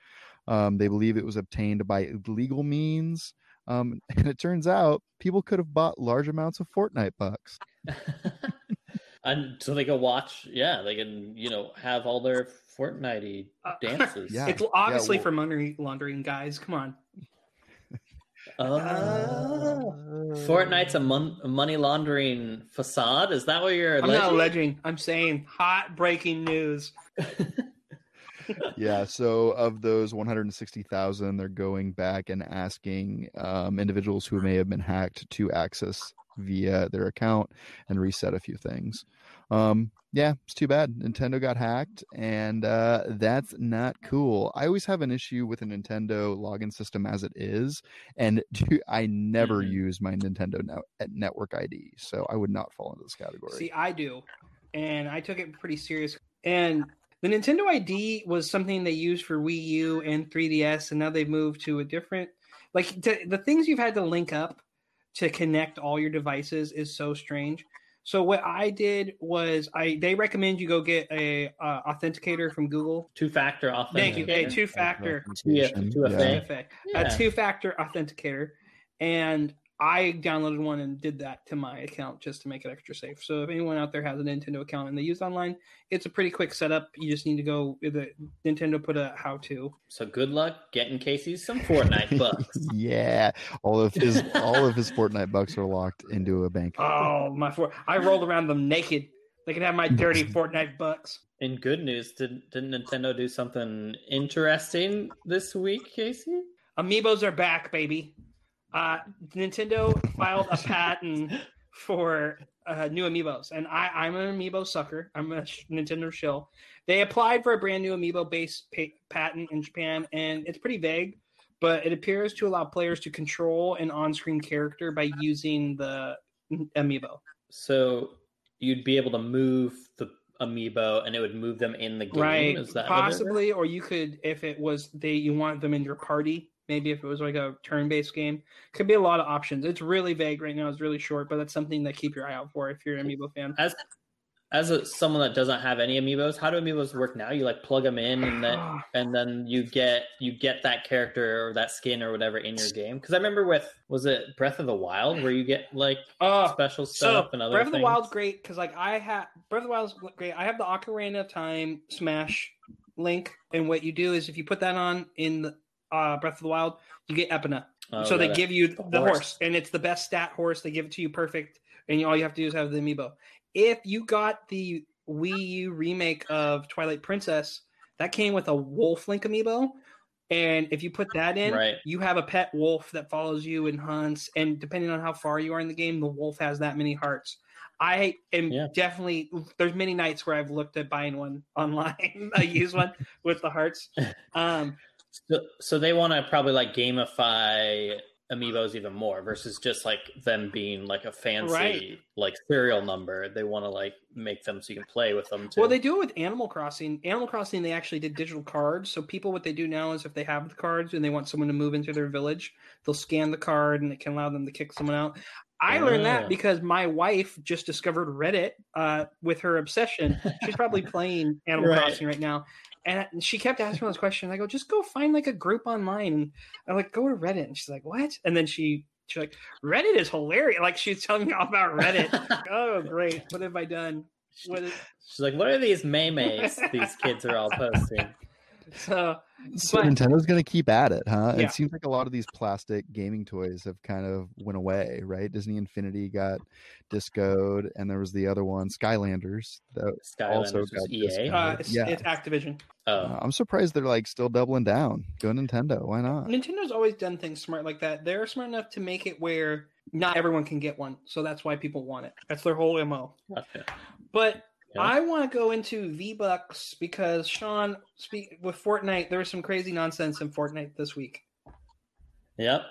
They believe it was obtained by illegal means. And it turns out people could have bought large amounts of Fortnite bucks. And so they can watch. Yeah, they can, you know, have all their Fortnite-y dances. Yeah, it's obviously for money laundering, guys. Come on. Fortnite's a money laundering facade. Is that what you're alleging? I'm not alleging. I'm saying hot breaking news. Yeah. So of those 160,000, they're going back and asking individuals who may have been hacked to access via their account and reset a few things. Yeah, it's too bad. Nintendo got hacked, and that's not cool. I always have an issue with a Nintendo login system as it is, and I never use my Nintendo Network ID, so I would not fall into this category. See, I do, and I took it pretty serious. And the Nintendo ID was something they used for Wii U and 3DS, and now they've moved to a different... Like, the things you've had to link up to connect all your devices is so strange. So what I did was they recommend you go get a authenticator from Google. Two-factor authenticator. Thank you. A two-factor. A two-factor authenticator. And I downloaded one and did that to my account just to make it extra safe. So if anyone out there has a Nintendo account and they use online, it's a pretty quick setup. You just need to go. Nintendo put a how-to. So good luck getting Casey some Fortnite bucks. Yeah, all of his Fortnite bucks are locked into a bank. Oh my! I rolled around them naked. They can have my dirty Fortnite bucks. In good news, didn't Nintendo do something interesting this week, Casey? Amiibos are back, baby. Nintendo filed a patent for new Amiibos, and I'm an Amiibo sucker. I'm a Nintendo shill. They applied for a brand new Amiibo-based patent in Japan, and it's pretty vague, but it appears to allow players to control an on-screen character by using the Amiibo. So you'd be able to move the Amiibo, and it would move them in the game? Right, is that possibly, or you could, if it was you want them in your party. Maybe if it was like a turn-based game. Could be a lot of options. It's really vague right now. It's really short, but that's something that keep your eye out for if you're an Amiibo fan. As someone that doesn't have any Amiibos, how do Amiibos work now? You like plug them in and then you get that character or that skin or whatever in your game? Because I remember was it Breath of the Wild where you get like special stuff and other Breath things? Breath of the Wild's great because like I have the Ocarina of Time Smash Link, and what you do is if you put that on in the Breath of the Wild, you get Epona. So they give you the horse, and it's the best stat horse. They give it to you perfect, and all you have to do is have the Amiibo. If you got the Wii U remake of Twilight Princess, that came with a Wolf Link Amiibo. And if you put that in, you have a pet wolf that follows you and hunts. And depending on how far you are in the game, the wolf has that many hearts. I am definitely – there's many nights where I've looked at buying one online. I use one with the hearts. So they want to probably like gamify Amiibos even more versus just like them being like a fancy like serial number. They want to like make them so you can play with them too. Well, they do it with Animal Crossing. Animal Crossing, they actually did digital cards. So people, what they do now is if they have the cards and they want someone to move into their village, they'll scan the card and it can allow them to kick someone out. I learned that because my wife just discovered Reddit with her obsession. She's probably playing Animal Crossing right now. And she kept asking me this question. I go, just go find like a group online. And I'm like, go to Reddit. And she's like, what? And then she's like, Reddit is hilarious. Like she's telling me all about Reddit. Oh, great. What have I done? She's like, what are these memes these kids are all posting? So Nintendo's going to keep at it, huh? Yeah. It seems like a lot of these plastic gaming toys have kind of went away, right? Disney Infinity got discoed, and there was the other one, Skylanders. Skylanders also got EA? It's Activision. I'm surprised they're like still doubling down. Go Nintendo. Why not? Nintendo's always done things smart like that. They're smart enough to make it where not everyone can get one, so that's why people want it. That's their whole MO. Okay. But... I want to go into V-Bucks because, Sean, with Fortnite, there was some crazy nonsense in Fortnite this week. Yep.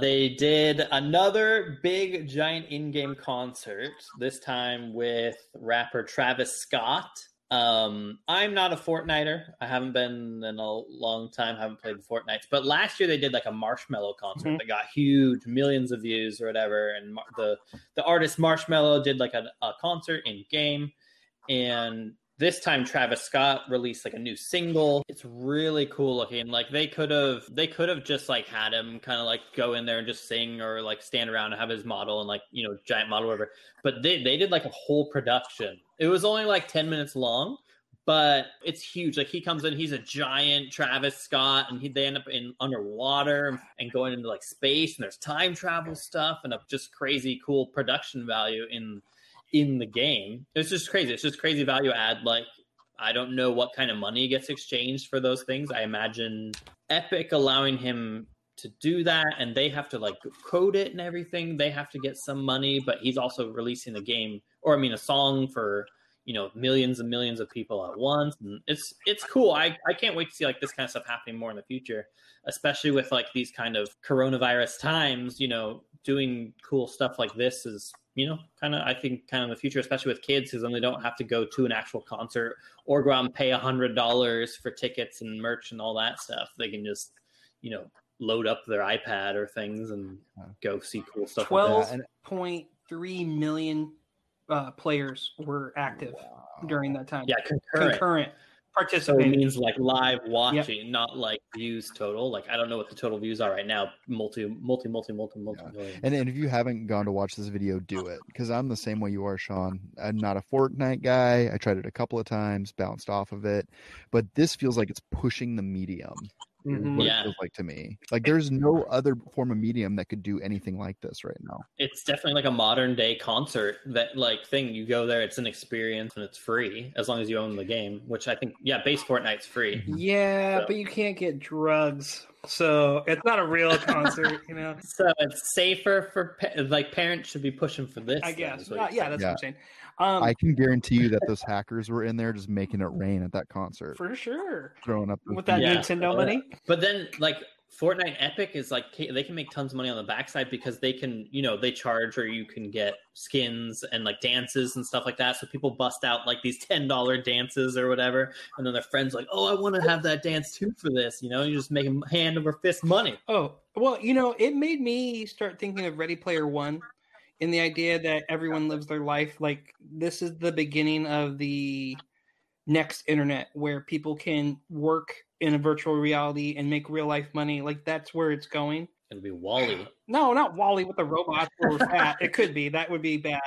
They did another big, giant in-game concert, this time with rapper Travis Scott. I'm not a Fortniter. I haven't been in a long time. Haven't played Fortnite. But last year they did like a Marshmello concert that got huge, millions of views or whatever. And the artist Marshmello did like a concert in-game. And this time Travis Scott released like a new single. It's really cool looking. Like they could have just like had him kind of like go in there and just sing or like stand around and have his model and like, you know, giant model or whatever. But they did like a whole production. It was only like 10 minutes long, but it's huge. Like he comes in, he's a giant Travis Scott, and they end up in underwater and going into like space, and there's time travel stuff and a just crazy cool production value in the game. It's just crazy. It's just crazy value add. Like, I don't know what kind of money gets exchanged for those things. I imagine Epic allowing him to do that, and they have to like code it and everything. They have to get some money, but he's also releasing a game, or I mean a song for, you know, millions and millions of people at once. And it's cool. I can't wait to see like this kind of stuff happening more in the future, especially with like these kind of coronavirus times, you know, doing cool stuff like this is, you know, kind of the future, especially with kids, because then they don't have to go to an actual concert or go out and pay $100 for tickets and merch and all that stuff. They can just, you know, load up their iPad or things and go see cool stuff. 12.3 million players were active during that time. Yeah, concurrent. So it means like live watching, not like views total. Like I don't know what the total views are right now. Multi. And if you haven't gone to watch this video, do it, because I'm the same way you are, Sean. I'm not a Fortnite guy. I tried it a couple of times, bounced off of it, but this feels like it's pushing the medium. What it feels like to me. Like there's no other form of medium that could do anything like this right now. It's definitely like a modern day concert that like thing. You go there, it's an experience, and it's free as long as you own the game, which I think base Fortnite's free. Yeah, so. But you can't get drugs. So it's not a real concert, you know. So it's safer for parents should be pushing for this. I guess. That's what I'm saying. I can guarantee you that those hackers were in there just making it rain at that concert. For sure. Throwing up with that Nintendo money. But then like Fortnite Epic is like they can make tons of money on the backside because they can, you know, they charge, or you can get skins and like dances and stuff like that. So people bust out like these $10 dances or whatever, and then their friends like, oh, I want to have that dance too for this, you know. You just make them hand over fist money. Oh well, you know, it made me start thinking of Ready Player One and the idea that everyone lives their life like this is the beginning of the next internet, where people can work in a virtual reality and make real life money. Like that's where it's going. It'll be WALL-E. No, not WALL-E with a robot or fat. It could be. That would be bad.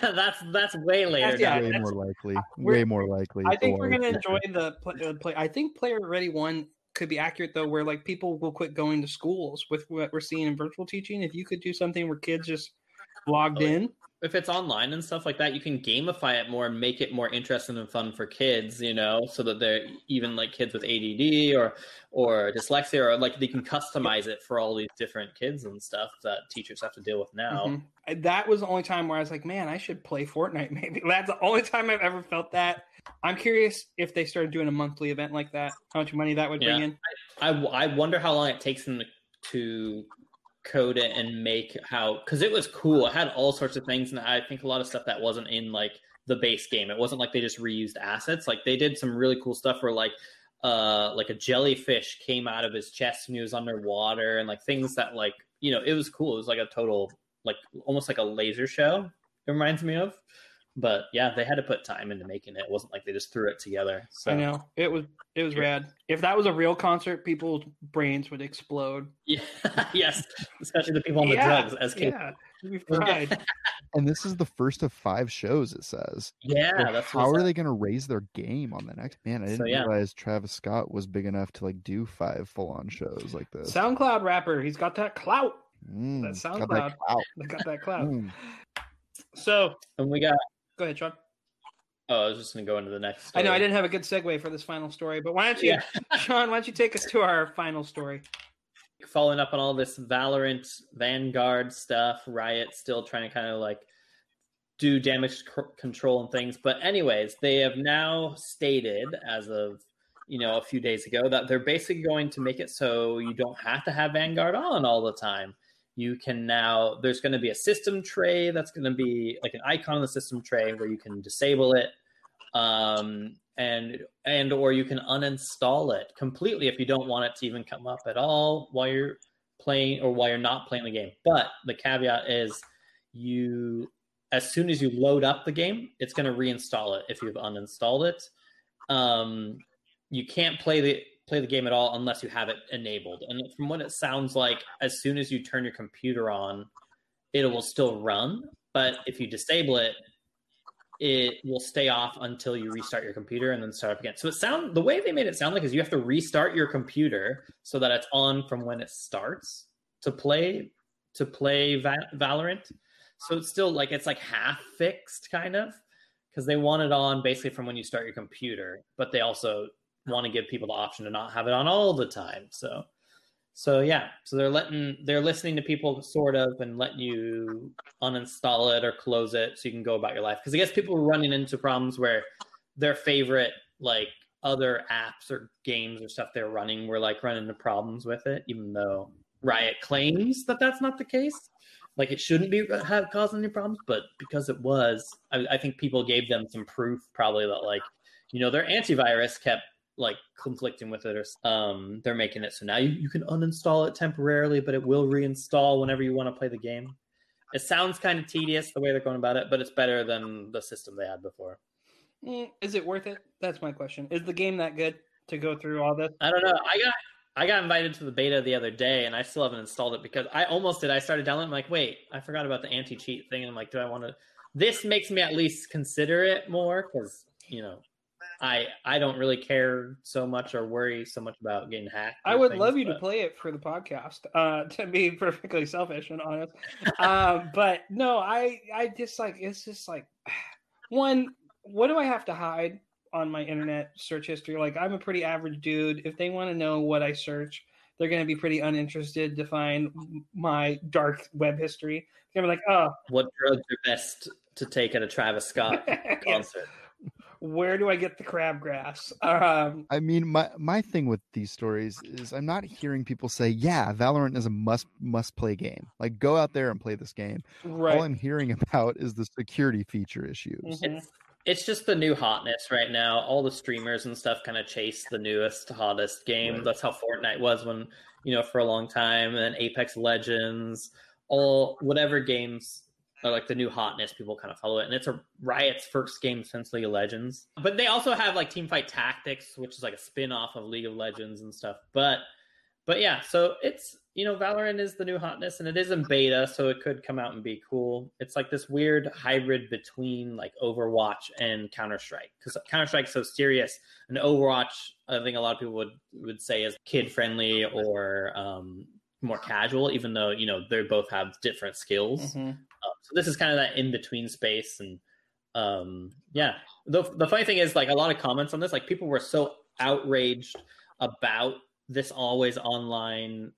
that's way later. Way more likely. I think we're gonna enjoy the play. I think Player Ready One could be accurate though, where like people will quit going to schools with what we're seeing in virtual teaching. If you could do something where kids just logged in, if it's online and stuff like that, you can gamify it more and make it more interesting and fun for kids, you know, so that they're even like kids with ADD or dyslexia, or like they can customize it for all these different kids and stuff that teachers have to deal with now. Mm-hmm. That was the only time where I was like, man, I should play Fortnite. Maybe that's the only time I've ever felt that. I'm curious if they started doing a monthly event like that, how much money that would bring in. I wonder how long it takes them to code it and make how, because it was cool. It had all sorts of things, and I think a lot of stuff that wasn't in like the base game. It wasn't like they just reused assets. Like they did some really cool stuff where like a jellyfish came out of his chest and he was underwater, and like things that like, you know, it was cool. It was like a total, like almost like a laser show, it reminds me of. But yeah, they had to put time into making it. It wasn't like they just threw it together. So. I know. It was rad. If that was a real concert, people's brains would explode. Yeah. Yes. Especially the people on the drugs as kids. Yeah. We've tried. And this is the first of 5 shows, it says. Yeah. Like, that's how are they going to raise their game on the next? Man, I didn't realize Travis Scott was big enough to like do 5 full-on shows like this. SoundCloud rapper. He's got that clout. That SoundCloud. They got that clout. So. And we got. Go ahead, Sean. Oh, I was just going to go into the next story. I know I didn't have a good segue for this final story, but why don't you, Sean, why don't you take us to our final story? Following up on all this Valorant, Vanguard stuff, Riot still trying to kind of like do damage control and things. But anyways, they have now stated as of, you know, a few days ago that they're basically going to make it so you don't have to have Vanguard on all the time. You can now, there's going to be a system tray that's going to be like an icon on the system tray where you can disable it, and or you can uninstall it completely if you don't want it to even come up at all while you're playing or while you're not playing the game. But the caveat is, you, as soon as you load up the game, it's going to reinstall it if you've uninstalled it. You can't play the game at all unless you have it enabled. And from what it sounds like, as soon as you turn your computer on, it will still run. But if you disable it, it will stay off until you restart your computer and then start up again. So the way they made it sound like is you have to restart your computer so that it's on from when it starts to play Valorant. So it's still like, it's like half fixed kind of, because they want it on basically from when you start your computer, but they also want to give people the option to not have it on all the time. So they're listening to people sort of and letting you uninstall it or close it so you can go about your life. Because I guess people were running into problems where their favorite like other apps or games or stuff they're running were like running into problems with it, even though Riot claims that that's not the case. Like it shouldn't be causing any problems, but because it was, I think people gave them some proof probably that like, you know, their antivirus kept like conflicting with it, or they're making it so now you can uninstall it temporarily, but it will reinstall whenever you want to play the game. It sounds kind of tedious the way they're going about it, but it's better than the system they had before. Is it worth it? That's my question. Is the game that good to go through all this? I don't know. I got invited to the beta the other day, and I still haven't installed it because I almost did. I started downloading. I'm like, wait, I forgot about the anti-cheat thing. And I'm like, do I want to? This makes me at least consider it more because, you know, I don't really care so much or worry so much about getting hacked. I would love you to play it for the podcast, to be perfectly selfish and honest. But no, I just like, it's just like, one, what do I have to hide on my internet search history? Like, I'm a pretty average dude. If they want to know what I search, they're going to be pretty uninterested to find my dark web history. They're going to be like, oh. What drugs are best to take at a Travis Scott concert? Where do I get the crabgrass? I mean, my thing with these stories is I'm not hearing people say, yeah, Valorant is a must play game. Like, go out there and play this game. Right. All I'm hearing about is the security feature issues. Mm-hmm. It's just the new hotness right now. All the streamers and stuff kind of chase the newest, hottest game. Right. That's how Fortnite was when, you know, for a long time, and Apex Legends, all whatever games. Or like the new hotness, people kind of follow it. And it's a Riot's first game since League of Legends. But they also have like Teamfight Tactics, which is like a spin-off of League of Legends and stuff. But But yeah, so it's, you know, Valorant is the new hotness, and it is in beta, so it could come out and be cool. It's like this weird hybrid between like Overwatch and Counter-Strike, because Counter-Strike's so serious, and Overwatch, I think a lot of people would say is kid-friendly or more casual, even though, you know, they both have different skills. Mm-hmm. So this is kind of that in-between space, and yeah. The funny thing is, like, a lot of comments on this, like, people were so outraged about this always online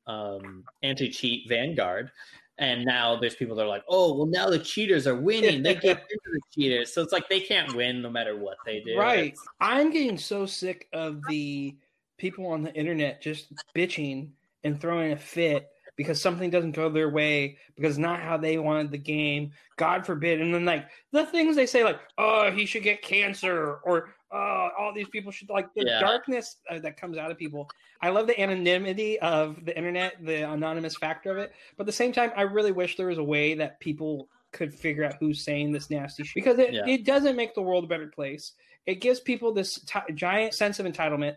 anti-cheat Vanguard, and now there's people that are like, oh, well, now the cheaters are winning. They get rid of the cheaters. So it's like they can't win no matter what they do. Right. I'm getting so sick of the people on the internet just bitching and throwing a fit because something doesn't go their way, because not how they wanted the game, God forbid. And then, like, the things they say, like, oh, he should get cancer, or oh, all these people should, like, the darkness that comes out of people. I love the anonymity of the internet, the anonymous factor of it. But at the same time, I really wish there was a way that people could figure out who's saying this nasty shit, because it doesn't make the world a better place. It gives people this giant sense of entitlement.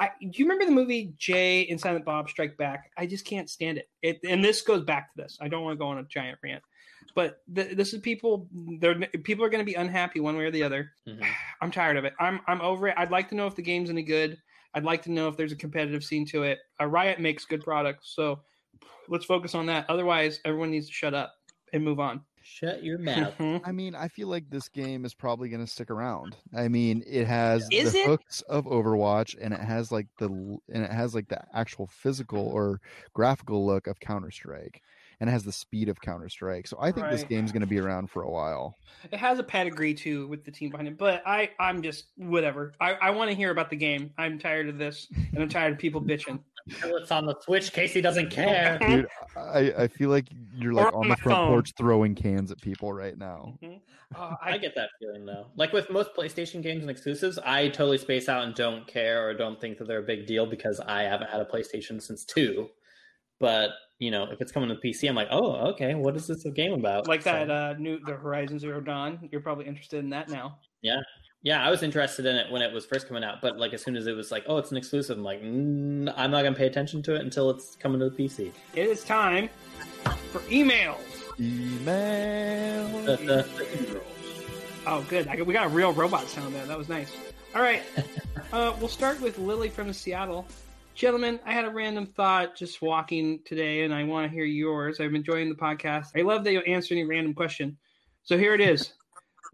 Do you remember the movie Jay and Silent Bob Strike Back? I just can't stand it. And this goes back to this. I don't want to go on a giant rant, but this is people are going to be unhappy one way or the other. Mm-hmm. I'm tired of it. I'm over it. I'd like to know if the game's any good. I'd like to know if there's a competitive scene to it. Riot makes good products, so let's focus on that. Otherwise, everyone needs to shut up and move on. Shut your mouth. Mm-hmm. I mean, I feel like this game is probably going to stick around. I mean, it has hooks of Overwatch, and it has like the actual physical or graphical look of Counter-Strike, and it has the speed of Counter-Strike. So I think this game's going to be around for a while. It has a pedigree too with the team behind it, but I'm just whatever. I want to hear about the game. I'm tired of this, and I'm tired of people bitching. Until it's on the Switch, Casey doesn't care. Dude, I feel like you're like on the front porch throwing cans at people right now. Mm-hmm. I get that feeling though. Like with most PlayStation games and exclusives, I totally space out and don't care or don't think that they're a big deal, because I haven't had a PlayStation since 2. But you know, if it's coming to PC, I'm like, oh, okay, what is this game about? Like that the Horizon Zero Dawn. You're probably interested in that now. Yeah. Yeah, I was interested in it when it was first coming out, but like as soon as it was like, oh, it's an exclusive, I'm like, I'm not going to pay attention to it until it's coming to the PC. It is time for emails. Emails. Oh, good. We got a real robot sound there. That was nice. All right. We'll start with Lily from Seattle. Gentlemen, I had a random thought just walking today, and I want to hear yours. I'm enjoying the podcast. I love that you answer any random question. So here it is.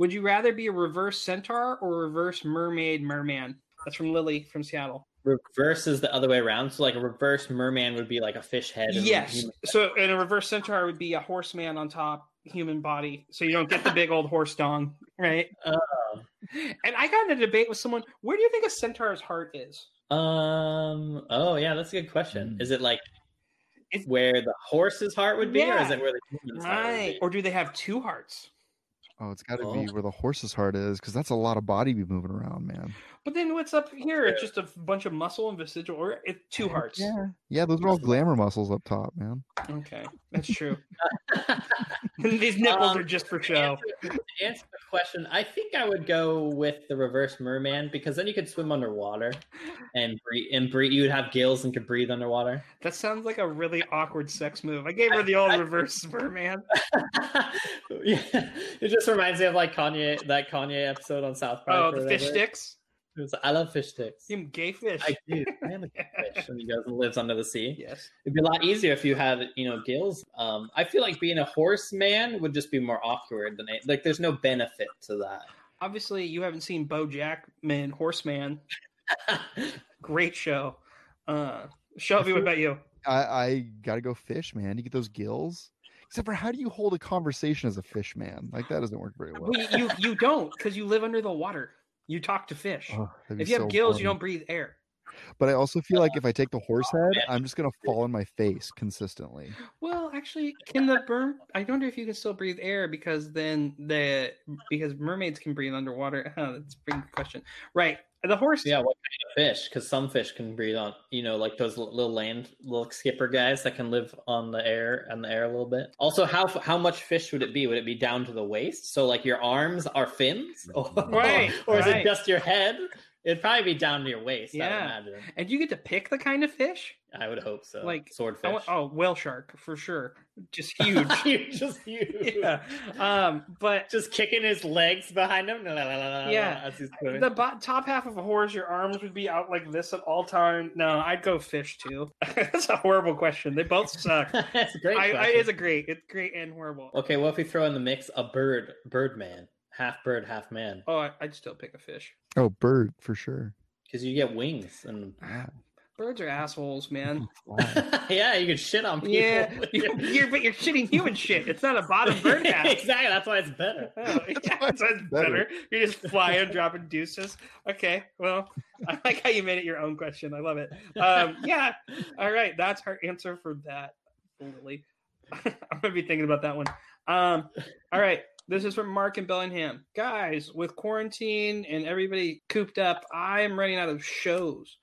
Would you rather be a reverse centaur or reverse merman? That's from Lily from Seattle. Reverse is the other way around. So like a reverse merman would be like a fish head. Yes. And a reverse centaur would be a horseman on top, human body. So you don't get the big old horse dong, right? And I got in a debate with someone. Where do you think a centaur's heart is? Oh, yeah, that's a good question. Is it like where the horse's heart would be? Yeah. Or is it where the human's heart would be? Or do they have two hearts? Oh, it's got to be where the horse's heart is, because that's a lot of body be moving around, man. But then what's up here? It's just a bunch of muscle and vestigial, or two hearts. Yeah, those are all glamour muscles up top, man. Okay, that's true. These nipples are just for show. To answer the question, I think I would go with the reverse merman, because then you could swim underwater and breathe. You would have gills and could breathe underwater. That sounds like a really awkward sex move. I gave her the old reverse merman. Yeah, it just reminds me of like that Kanye episode on South Park. Oh, the fish sticks. I love fish sticks. You gay fish. I do. I am a gay fish, and he goes and lives under the sea. Yes. It'd be a lot easier if you had, you know, gills. I feel like being a horseman would just be more awkward than like. There's no benefit to that. Obviously, you haven't seen Bo Jackman Horseman. Great show. Shelby, what about you? I gotta go fish, man. You get those gills. Except for, how do you hold a conversation as a fish man? Like, that doesn't work very well. You don't, because you live under the water. You talk to fish. Oh, if you have gills, funny. You don't breathe air. But I also feel like if I take the horse head, I'm just going to fall on my face consistently. Well, actually, I wonder if you can still breathe air, because because mermaids can breathe underwater. Oh, that's a pretty good question. Right. The horse. Yeah, what kind of fish? Because some fish can breathe on, you know, like those little skipper guys that can live on the air a little bit. Also, how much fish would it be? Would it be down to the waist? So like your arms are fins, or is it just your head? It'd probably be down to your waist. Yeah, I imagine. And you get to pick the kind of fish. I would hope so. Like swordfish. Whale shark for sure. Just huge. Huge. Yeah. But just kicking his legs behind him. Yeah. The top half of a horse, your arms would be out like this at all time. No, I'd go fish too. That's a horrible question. They both suck. That's a great question. It's great and horrible. Okay, well, if we throw in the mix a bird man. Half bird, half man. Oh, I'd still pick a fish. Oh, bird for sure. Because you get wings and birds are assholes, man. Yeah, you can shit on people. Yeah, but you're shitting human shit. It's not a bottom bird ass. Exactly. That's why it's better. That's why it's better. You're just flying, dropping deuces. Okay. Well, I like how you made it your own question. I love it. Yeah. All right. That's our answer for that. Literally. I'm gonna be thinking about that one. All right. This is from Mark in Bellingham. Guys, with quarantine and everybody cooped up, I'm running out of shows.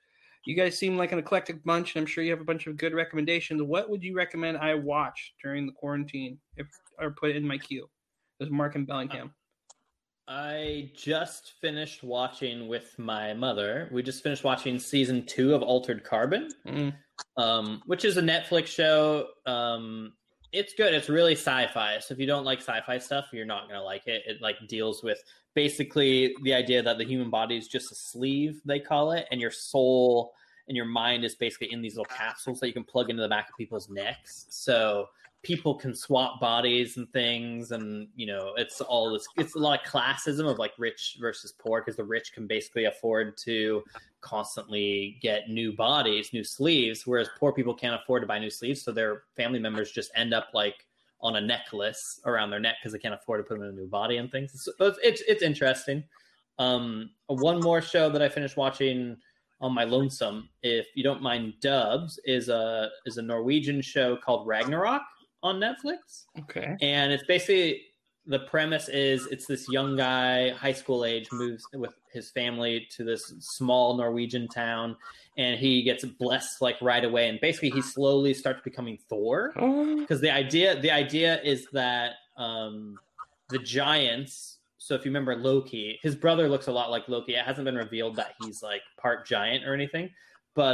You guys seem like an eclectic bunch, and I'm sure you have a bunch of good recommendations. What would you recommend I watch during the quarantine or put in my queue? This is Mark in Bellingham. I just finished watching with my mother. We just finished watching season 2 of Altered Carbon, which is a Netflix show. It's good. It's really sci-fi. So if you don't like sci-fi stuff, you're not going to like it. It like deals with basically the idea that the human body is just a sleeve, they call it, and your soul and your mind is basically in these little capsules that you can plug into the back of people's necks. So people can swap bodies and things, and you know, it's all this. It's a lot of classism of like rich versus poor, because the rich can basically afford to constantly get new bodies, new sleeves, whereas poor people can't afford to buy new sleeves, so their family members just end up like on a necklace around their neck because they can't afford to put them in a new body and things. So it's interesting. One more show that I finished watching on my lonesome, if you don't mind, Dubs, is a Norwegian show called Ragnarok on Netflix. Okay. And it's basically, the premise is it's this young guy, high school age, moves with his family to this small Norwegian town, and he gets blessed like right away. And basically he slowly starts becoming Thor, because the idea is that the giants, so if you remember Loki, his brother looks a lot like Loki. It hasn't been revealed that he's like part giant or anything, but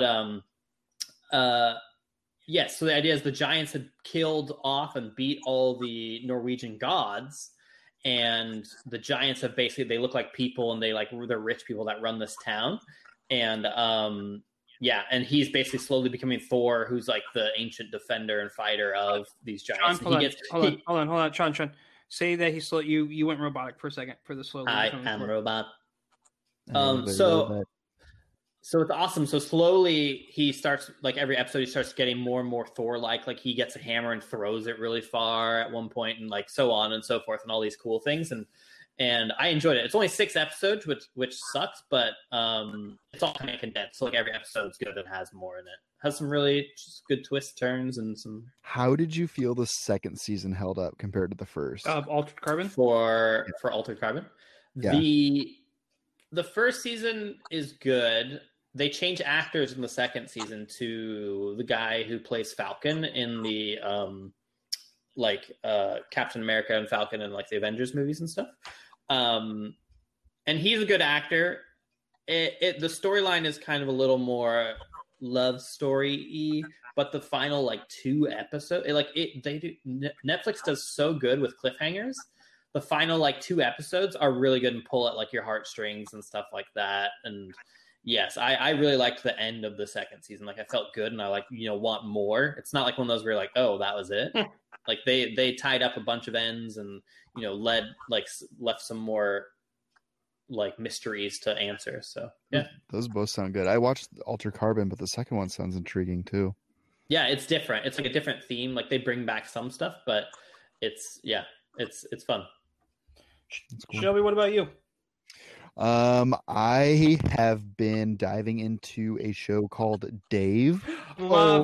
yes, so the idea is the giants had killed off and beat all the Norwegian gods, and the giants have basically, they look like people, and they're rich people that run this town, and and he's basically slowly becoming Thor, who's like the ancient defender and fighter of these giants. Hold on, Sean. Say that he's slow. You went robotic for a second for the slow. I am a robot. So it's awesome. So slowly he starts, like every episode, he starts getting more and more Thor-like. Like he gets a hammer and throws it really far at one point, and like so on and so forth, and all these cool things. And I enjoyed it. It's only 6 episodes, which sucks, but it's all kind of condensed. So like every episode's good and has more in it. Has some really just good twist turns and some. How did you feel the second season held up compared to the first? Of Altered Carbon? For Altered Carbon, yeah. The first season is good. They change actors in the second season to the guy who plays Falcon in the Captain America and Falcon and like the Avengers movies and stuff. And he's a good actor. The storyline is kind of a little more love story-y, but the final like 2 episodes, Netflix does so good with cliffhangers. The final like 2 episodes are really good and pull at like your heartstrings and stuff like that. And yes, I really liked the end of the second season. Like I felt good, and I like, you know, want more. It's not like one of those where you're like, oh, that was it. Like they tied up a bunch of ends, and you know, left some more like mysteries to answer. So yeah, those both sound good. I watched Altered Carbon, but the second one sounds intriguing too. Yeah, it's different. It's like a different theme. Like they bring back some stuff, but it's fun. That's cool. Shelby, what about you? I have been diving into a show called Dave.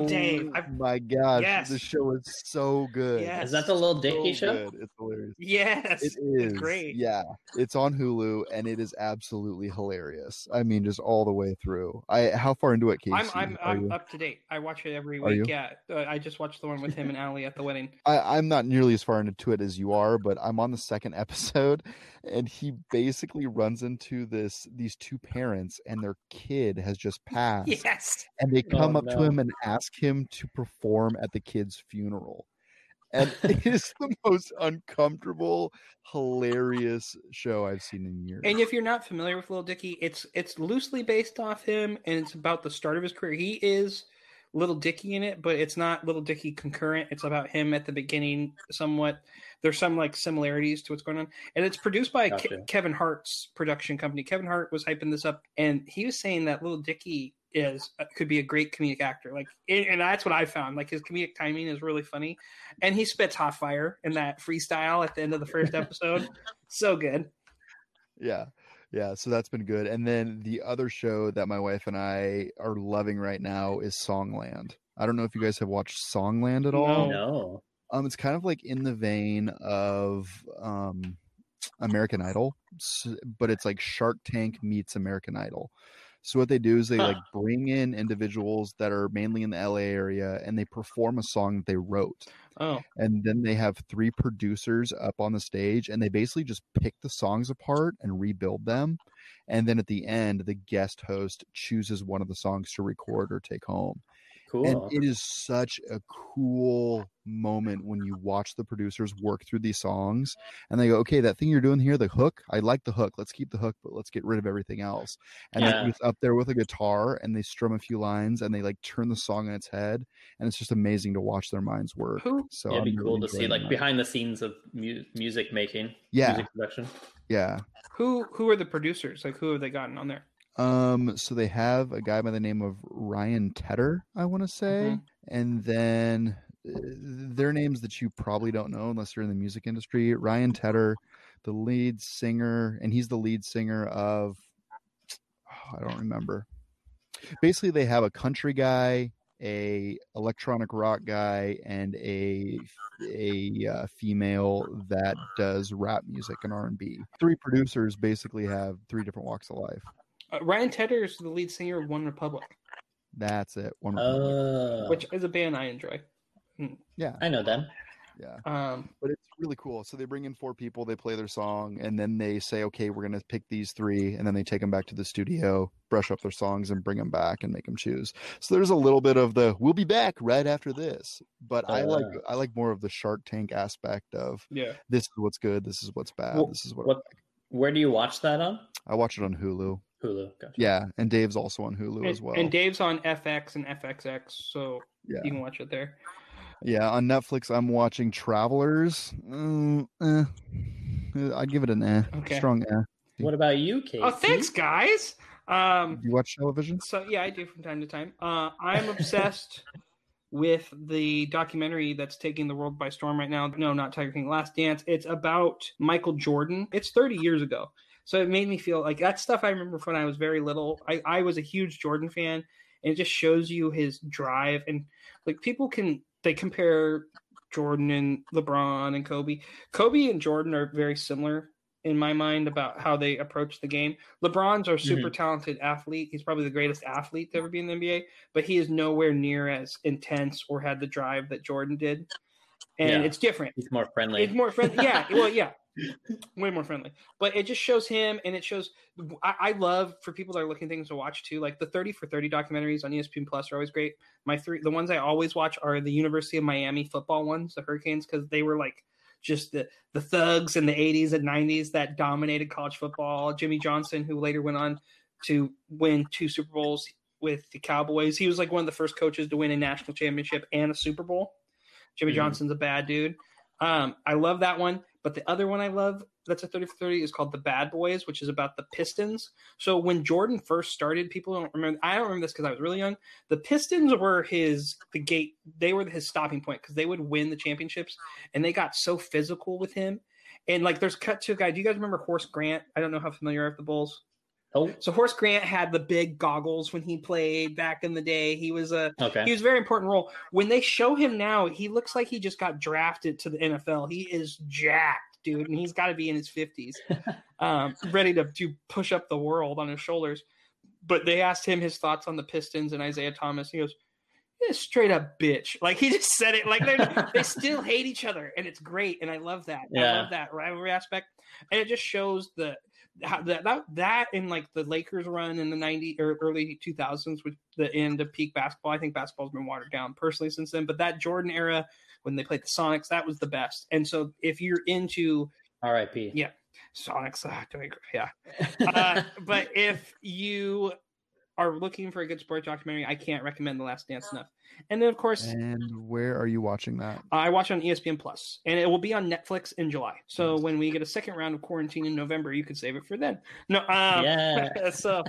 Dave. My gosh, yes. The show is so good. Yes. Is that the little Dickie show? It's hilarious. Yes. It is. It's great. Yeah. It's on Hulu, and it is absolutely hilarious. I mean, just all the way through. How far into it, Casey? I'm up to date. I watch it every week. Yeah. I just watched the one with him and Allie at the wedding. I'm not nearly as far into it as you are, but I'm on the second episode, and he basically runs into into these two parents, and their kid has just passed. Yes. And they come up to him and ask him to perform at the kid's funeral. And it is the most uncomfortable, hilarious show I've seen in years. And if you're not familiar with Little Dicky, it's loosely based off him, and it's about the start of his career. He is Little Dicky in it, but it's not Little Dicky concurrent. It's about him at the beginning somewhat. There's some like similarities to what's going on. And it's produced by Kevin Hart's production company. Kevin Hart was hyping this up, and he was saying that Little Dicky could be a great comedic actor, like, and that's what I found. Like, his comedic timing is really funny, and he spits hot fire in that freestyle at the end of the first episode. So good. Yeah So that's been good. And then the other show that my wife and I are loving right now is Songland. I don't know if you guys have watched Songland at all. No. It's kind of like in the vein of American Idol, but it's like Shark Tank meets American Idol. So what they do is they like bring in individuals that are mainly in the LA area, and they perform a song that they wrote. Oh. And then they have three producers up on the stage, and they basically just pick the songs apart and rebuild them. And then at the end, the guest host chooses one of the songs to record or take home. Cool. And it is such a cool moment when you watch the producers work through these songs, and they go, okay, that thing you're doing here, the hook, I like the hook, let's keep the hook, but let's get rid of everything else. And it's up there with a guitar, and they strum a few lines, and they like turn the song on its head, and it's just amazing to watch their minds work. So it'd be cool to see that, like, behind the scenes of music making, music production. Who are the producers, like, who have they gotten on there? So they have a guy by the name of Ryan Tedder, I want to say. Mm-hmm. And then their names that you probably don't know unless you're in the music industry. Ryan Tedder, the lead singer, and he's the lead singer of, I don't remember. Basically, they have a country guy, a electronic rock guy, and a female that does rap music and R&B. Three producers basically have three different walks of life. Ryan Tedder is the lead singer of One Republic. That's it. One Republic. Which is a band I enjoy. Yeah. I know them. Yeah. But it's really cool. So they bring in four people, they play their song, and then they say, okay, we're going to pick these three, and then they take them back to the studio, brush up their songs, and bring them back and make them choose. So there's a little bit of the, we'll be back right after this. But I like more of the Shark Tank aspect of, this is what's good, this is what's bad, this is what I like. Where do you watch that on? I watch it on Hulu. Gotcha. Yeah, and Dave's also on Hulu as well. And Dave's on FX and FXX, so you can watch it there. Yeah, on Netflix, I'm watching Travelers. I'd give it an eh. Okay. Strong eh. What about you, Casey? Oh, thanks, guys. Do you watch television? So yeah, I do from time to time. I'm obsessed with the documentary that's taking the world by storm right now. No, not Tiger King, Last Dance. It's about Michael Jordan. It's 30 years ago. So it made me feel like that stuff I remember from when I was very little. I was a huge Jordan fan, and it just shows you his drive. And like, people they compare Jordan and LeBron and Kobe. Kobe and Jordan are very similar in my mind about how they approach the game. LeBron's a super talented athlete. He's probably the greatest athlete to ever be in the NBA, but he is nowhere near as intense or had the drive that Jordan did. And it's different. He's more friendly. Yeah. Well, yeah. Way more friendly. But it just shows him, and it shows I love, for people that are looking things to watch too, like the 30 for 30 documentaries on ESPN Plus are always great. The ones I always watch are the University of Miami football ones, the Hurricanes, because they were like just the thugs in the 80s and 90s that dominated college football. Jimmy Johnson, who later went on to win 2 Super Bowls with the Cowboys. He was like one of the first coaches to win a national championship and a Super Bowl. Jimmy Johnson's a bad dude. I love that one. But the other one I love that's a 30 for 30 is called The Bad Boys, which is about the Pistons. So when Jordan first started, people don't remember. I don't remember this because I was really young. The Pistons were the gate. They were his stopping point because they would win the championships, and they got so physical with him. And like, there's cut to a guy. Do you guys remember Horace Grant? I don't know how familiar you are with the Bulls. Oh. So Horace Grant had the big goggles when he played back in the day. He was a very important role. When they show him now, he looks like he just got drafted to the NFL. He is jacked, dude, and he's got to be in his 50s, ready to push up the world on his shoulders. But they asked him his thoughts on the Pistons and Isaiah Thomas. He goes, "Yeah, straight up bitch." Like, he just said it. Like, they still hate each other, and it's great, and I love that. Yeah. I love that rivalry aspect, and it just shows the that and like the Lakers run in the 90s or early 2000s with the end of peak basketball. I think basketball's been watered down personally since then, but that Jordan era when they played the Sonics, that was the best. And so if you're into R.I.P. Yeah, Sonics, yeah. But if you are looking for a good sports documentary, I can't recommend The Last Dance enough. And then of course, and where are you watching that? I watch on ESPN Plus, and it will be on Netflix in July. So when we get a second round of quarantine in November, you could save it for then. No, yeah. So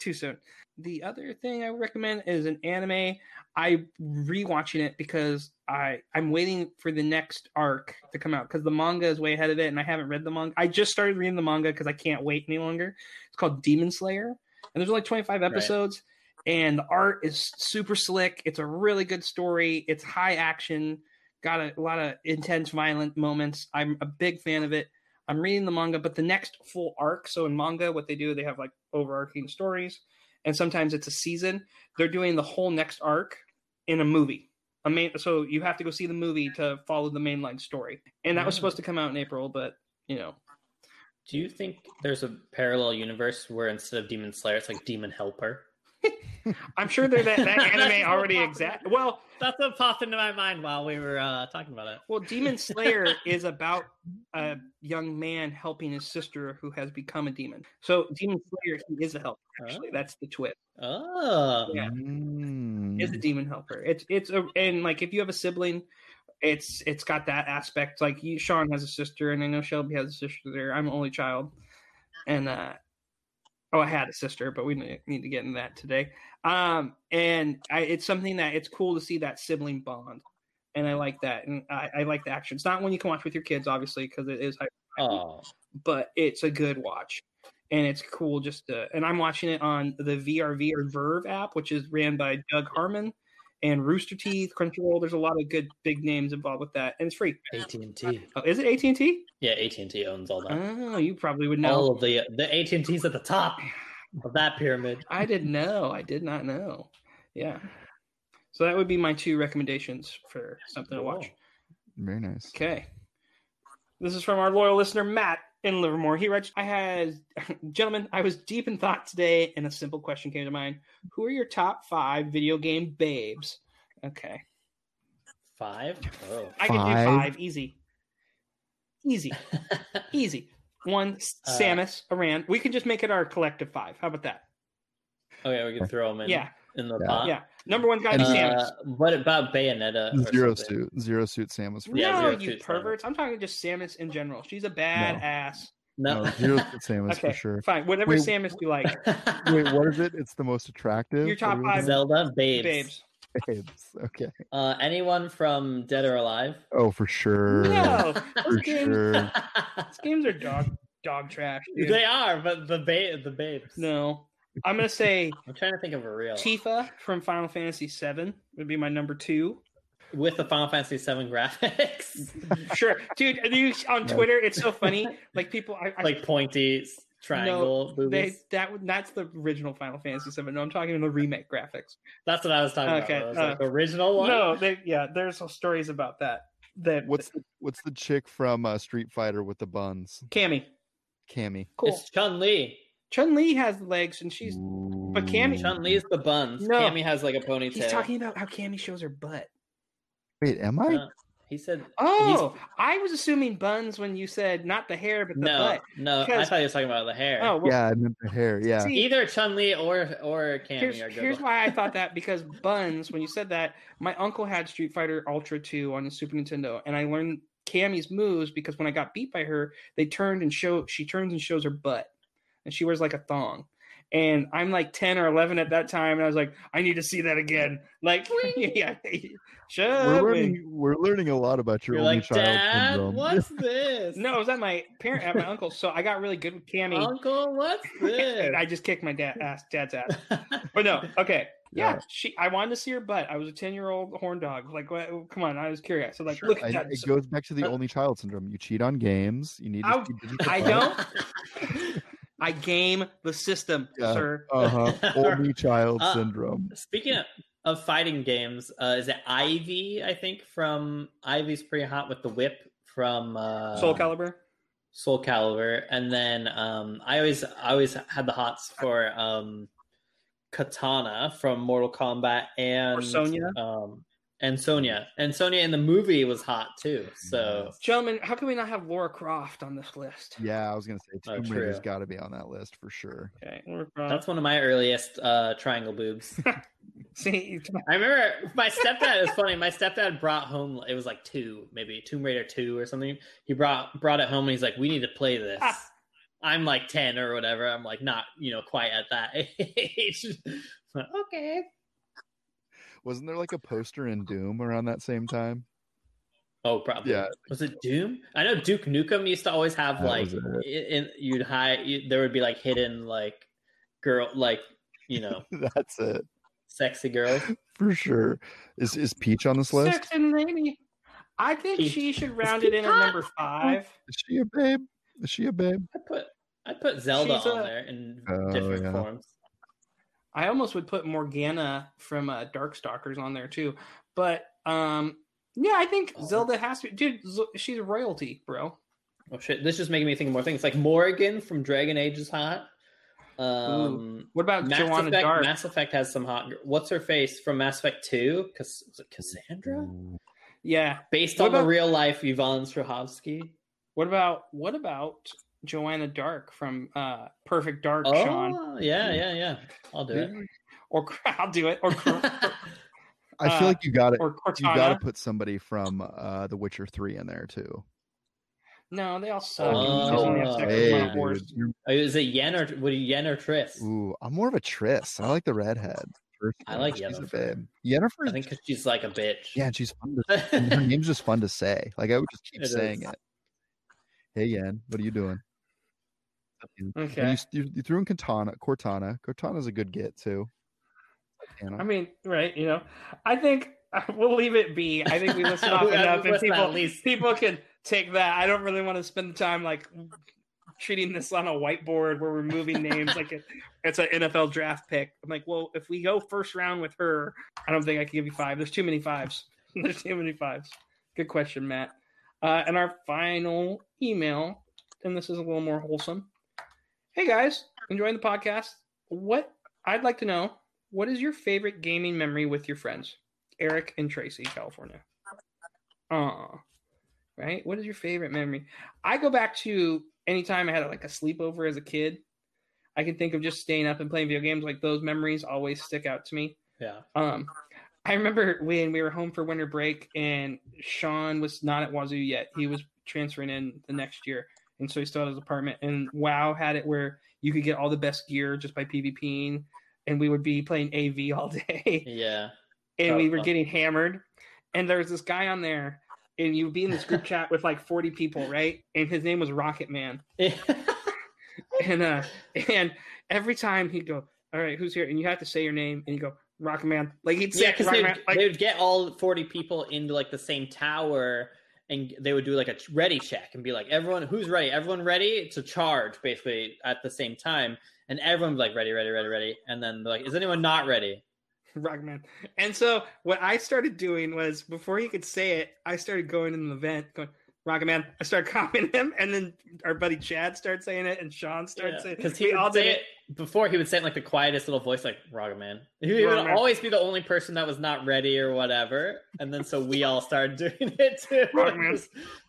too soon. The other thing I recommend is an anime. I'm rewatching it because I'm waiting for the next arc to come out because the manga is way ahead of it, and I haven't read the manga. I just started reading the manga because I can't wait any longer. It's called Demon Slayer, and there's only 25 episodes, right. And the art is super slick. It's a really good story. It's high action, got a lot of intense, violent moments. I'm a big fan of it. I'm reading the manga, but the next full arc. So in manga, what they do, they have like overarching stories. And sometimes it's a season. They're doing the whole next arc in a movie. So you have to go see the movie to follow the mainline story. And that was supposed to come out in April, but, you know. Do you think there's a parallel universe where instead of Demon Slayer, it's like Demon Helper? I'm sure that anime already exists. Well, that's what popped into my mind while we were talking about it. Well, Demon Slayer is about a young man helping his sister who has become a demon. So Demon Slayer, he is a helper. Actually, that's the twist. Oh, yeah, is a demon helper. It's if you have a sibling. It's got that aspect. Like Sean has a sister, and I know Shelby has a sister there. I'm an only child, and I had a sister, but we didn't need to get into that today. It's something that it's cool to see that sibling bond, and I like that, and I like the action. It's not one you can watch with your kids, obviously, because it is. But it's a good watch, and it's cool. And I'm watching it on the VRV or Verve app, which is ran by Doug Harmon. And Rooster Teeth, Crunchyroll. There's a lot of good big names involved with that, and it's free. AT&T. Oh, is it AT&T? Yeah, AT&T owns all that. Oh, you probably would know. All of the AT&T's at the top of that pyramid. I didn't know. I did not know. Yeah. So that would be my two recommendations for something to watch. Very nice. Okay. This is from our loyal listener, Matt in Livermore. He writes, Gentlemen, I was deep in thought today, and a simple question came to mind. Who are your top 5 video game babes? Okay. 5? Oh. I can do 5. Easy. Easy. 1, Samus Aran. We can just make it our collective 5. How about that? Okay, we can throw them in. Yeah. In the pot. Yeah. Number 1's gotta be Samus. What about Bayonetta? Zero Suit Samus. No, you perverts. Samus. I'm talking just Samus in general. She's a badass. No, Zero Suit Samus for sure. Fine. Whatever Samus you like. Wait, what is it? It's the most attractive. Your top 5 Zelda babes. Okay. Anyone from Dead or Alive? Oh, for sure. No. Those games are dog trash. Dude. They are, but the babes. No. I'm going to say... I'm trying to think of a real... Tifa from Final Fantasy VII would be my number 2. With the Final Fantasy VII graphics? Sure. Dude, on Twitter, it's so funny. Like, people... like pointy, triangle boobies? That's the original Final Fantasy VII. No, I'm talking about the remake graphics. That's what I was talking about. Was the original one? No, there's stories about that. What's the chick from Street Fighter with the buns? Cammy. Cool. It's Chun-Li. Chun-Li has legs, and she's... But Cammy... Chun-Li's the buns. No. Cammy has, like, a ponytail. He's talking about how Cammy shows her butt. Wait, am I? He said... Oh! I was assuming buns when you said not the hair, but the butt. No, I thought you were talking about the hair. Oh, well, yeah, I meant the hair, yeah. See, either Chun-Li or Cammy are good. Here's why I thought that, because buns, when you said that, my uncle had Street Fighter Ultra 2 on the Super Nintendo, and I learned Cammy's moves because when I got beat by her, she turns and shows her butt. And she wears like a thong, and I'm like 10 or 11 at that time, and I was like, I need to see that again. Like, yeah, we're learning a lot about your only child syndrome. What's this? No, it was at my uncle's, so I got really good with Cammy. Uncle, what's this? And I just kicked my dad's ass. But no, okay, yeah. I wanted to see her butt. I was a 10-year-old horn dog. Like, well, come on, I was curious. So like, sure. Look, it goes back to the only child syndrome. You cheat on games. You need. I don't. I game the system, sir. Only child syndrome. Speaking of fighting games, is it Ivy's pretty hot with the whip from Soul Calibur? Soul Calibur, and then I always had the hots for Katana from Mortal Kombat, and Sonya. And Sonya in the movie was hot too. So, gentlemen, how can we not have Lara Croft on this list? Yeah, I was gonna say Tomb Raider's got to be on that list for sure. Okay, that's one of my earliest triangle boobs. See, I remember my stepdad is funny. My stepdad brought home, it was like Tomb Raider 2 or something. He brought it home and he's like, "We need to play this." I'm like 10 or whatever. I'm like not quite at that age. Like, okay. Wasn't there like a poster in Doom around that same time? Oh, probably. Yeah. Was it Doom? I know Duke Nukem used to always have there would be like hidden like girl, like, that's it. Sexy girl. For sure. Is Peach on this list? Sexy lady. I think Peach. She should round it in at number 5. Is she a babe? I put Zelda on there in different forms. I almost would put Morgana from Darkstalkers on there too, but I think Zelda has to. Dude, she's royalty, bro. Oh shit! This is making me think of more things. Like Morrigan from Dragon Age is hot. What about Joanna Dark? Mass Effect has some hot. What's her face from Mass Effect 2? Was it Cassandra? Yeah, based on the real life Yvonne Strahovski. What about Joanna Dark from Perfect Dark, Sean? Yeah. I'll do it. I feel like you got it. You got to put somebody from The Witcher 3 in there too. No, they all suck. Is it Yen or Triss? Ooh, I'm more of a Triss. I like the redhead. I like Yennefer. Yennefer, I think, because she's like a bitch. Yeah, and she's fun. And her name's just fun to say. Like I would just keep saying it. Hey Yen, what are you doing? Okay. You threw in Cortana. Cortana's a good get too. I mean, right? I think we'll leave it be. I think we listed off enough, and people can take that. I don't really want to spend the time like treating this on a whiteboard where we're moving names like it's an NFL draft pick. I'm like, well, if we go first round with her, I don't think I can give you 5. There's too many fives. Good question, Matt. And our final email, and this is a little more wholesome. Hey guys, enjoying the podcast. I'd like to know, what is your favorite gaming memory with your friends? Eric and Tracy, California. Right? What is your favorite memory? I go back to any time I had like a sleepover as a kid. I can think of just staying up and playing video games. Like those memories always stick out to me. Yeah. I remember when we were home for winter break and Sean was not at Wazoo yet. He was transferring in the next year. And so he still had his apartment. And WoW had it where you could get all the best gear just by PvPing. And we would be playing AV all day. Yeah. And we were getting hammered. And there was this guy on there. And you would be in this group chat with like 40 people, right? And his name was Rocket Man. And every time he'd go, all right, who's here? And you have to say your name. And you go, Rocket Man. Like he'd say Rocket Man. Like, they would get all 40 people into like the same tower. And they would do like a ready check and be like, everyone, who's ready? Everyone ready to charge, basically, at the same time. And everyone's like, ready, ready, ready, ready. And then they're like, is anyone not ready? Rockman. And so what I started doing was, before he could say it, I started going in the vent, going, Rockman. I started copying him. And then our buddy Chad started saying it. And Sean started saying it. Because he all did it. Before, he would say it in like the quietest little voice, like, Rockman. He would always be the only person that was not ready or whatever. And then so we all started doing it too.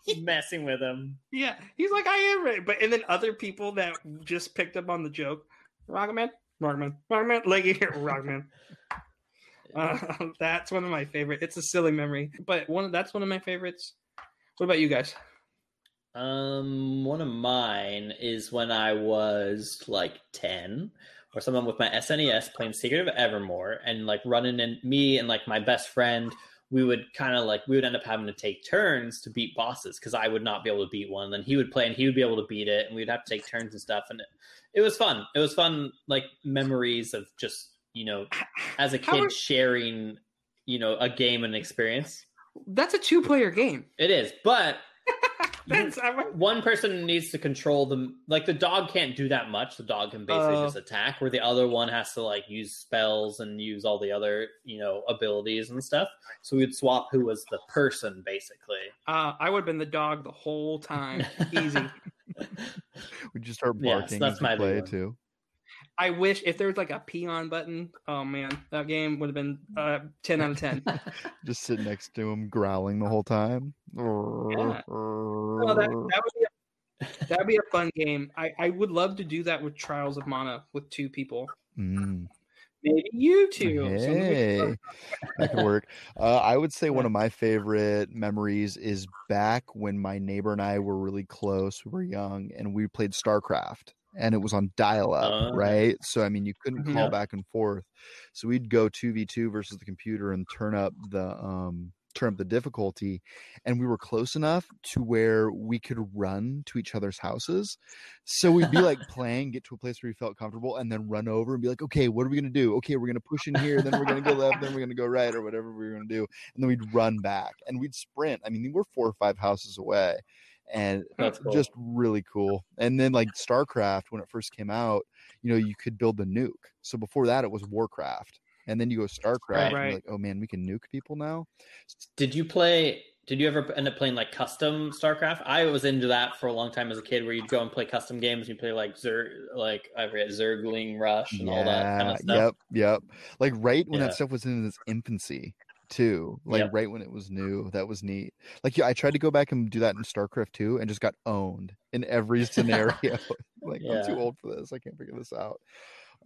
Just messing with him. Yeah. He's like, I am ready. And then other people that just picked up on the joke, Rockman. Like, you hear Rockman. That's one of my favorites. It's a silly memory, but that's one of my favorites. What about you guys? One of mine is when I was like 10 or something with my SNES playing Secret of Evermore, and like running in me and like my best friend, we would end up having to take turns to beat bosses. Cause I would not be able to beat one. Then he would play and he would be able to beat it. And we'd have to take turns and stuff. And it was fun. It was fun. Like memories of just, as a kid sharing, a game and experience. That's a 2-player game. It is, but one person needs to control them. Like the dog can't do that much. The dog can basically just attack, where the other one has to like use spells and use all the other, abilities and stuff. So we'd swap who was the person basically. I would have been the dog the whole time. Easy. Would you start barking? Yes, that's my play too. I wish if there was like a peon button. Oh man, that game would have been 10 out of 10. Just sit next to him, growling the whole time. Yeah. Well, that'd be a fun game. I would love to do that with Trials of Mana with two people. Mm. Maybe you two. Hey, that could work. I would say one of my favorite memories is back when my neighbor and I were really close. We were young and we played StarCraft. And it was on dial-up, right? So, I mean, you couldn't call back and forth. So we'd go 2v2 versus the computer and turn up the difficulty. And we were close enough to where we could run to each other's houses. So we'd be like playing, get to a place where we felt comfortable, and then run over and be like, okay, what are we going to do? Okay, we're going to push in here, then we're going to go left, then we're going to go right, or whatever we were going to do. And then we'd run back and we'd sprint. I mean, we're 4 or 5 houses away. And that's cool. Just really cool. And then like StarCraft, when it first came out, you know, you could build the nuke. So before that, it was Warcraft. And then you go StarCraft, and you're like, oh man, we can nuke people now. Did you ever end up playing like custom StarCraft? I was into that for a long time as a kid, where you'd go and play custom games. And you play like Zergling Rush and all that kind of stuff. Yep. Like right when that stuff was in its infancy. Too, like right when it was new, that was neat. Like I tried to go back and do that in StarCraft 2 and just got owned in every scenario. Like I'm too old for this. I can't figure this out.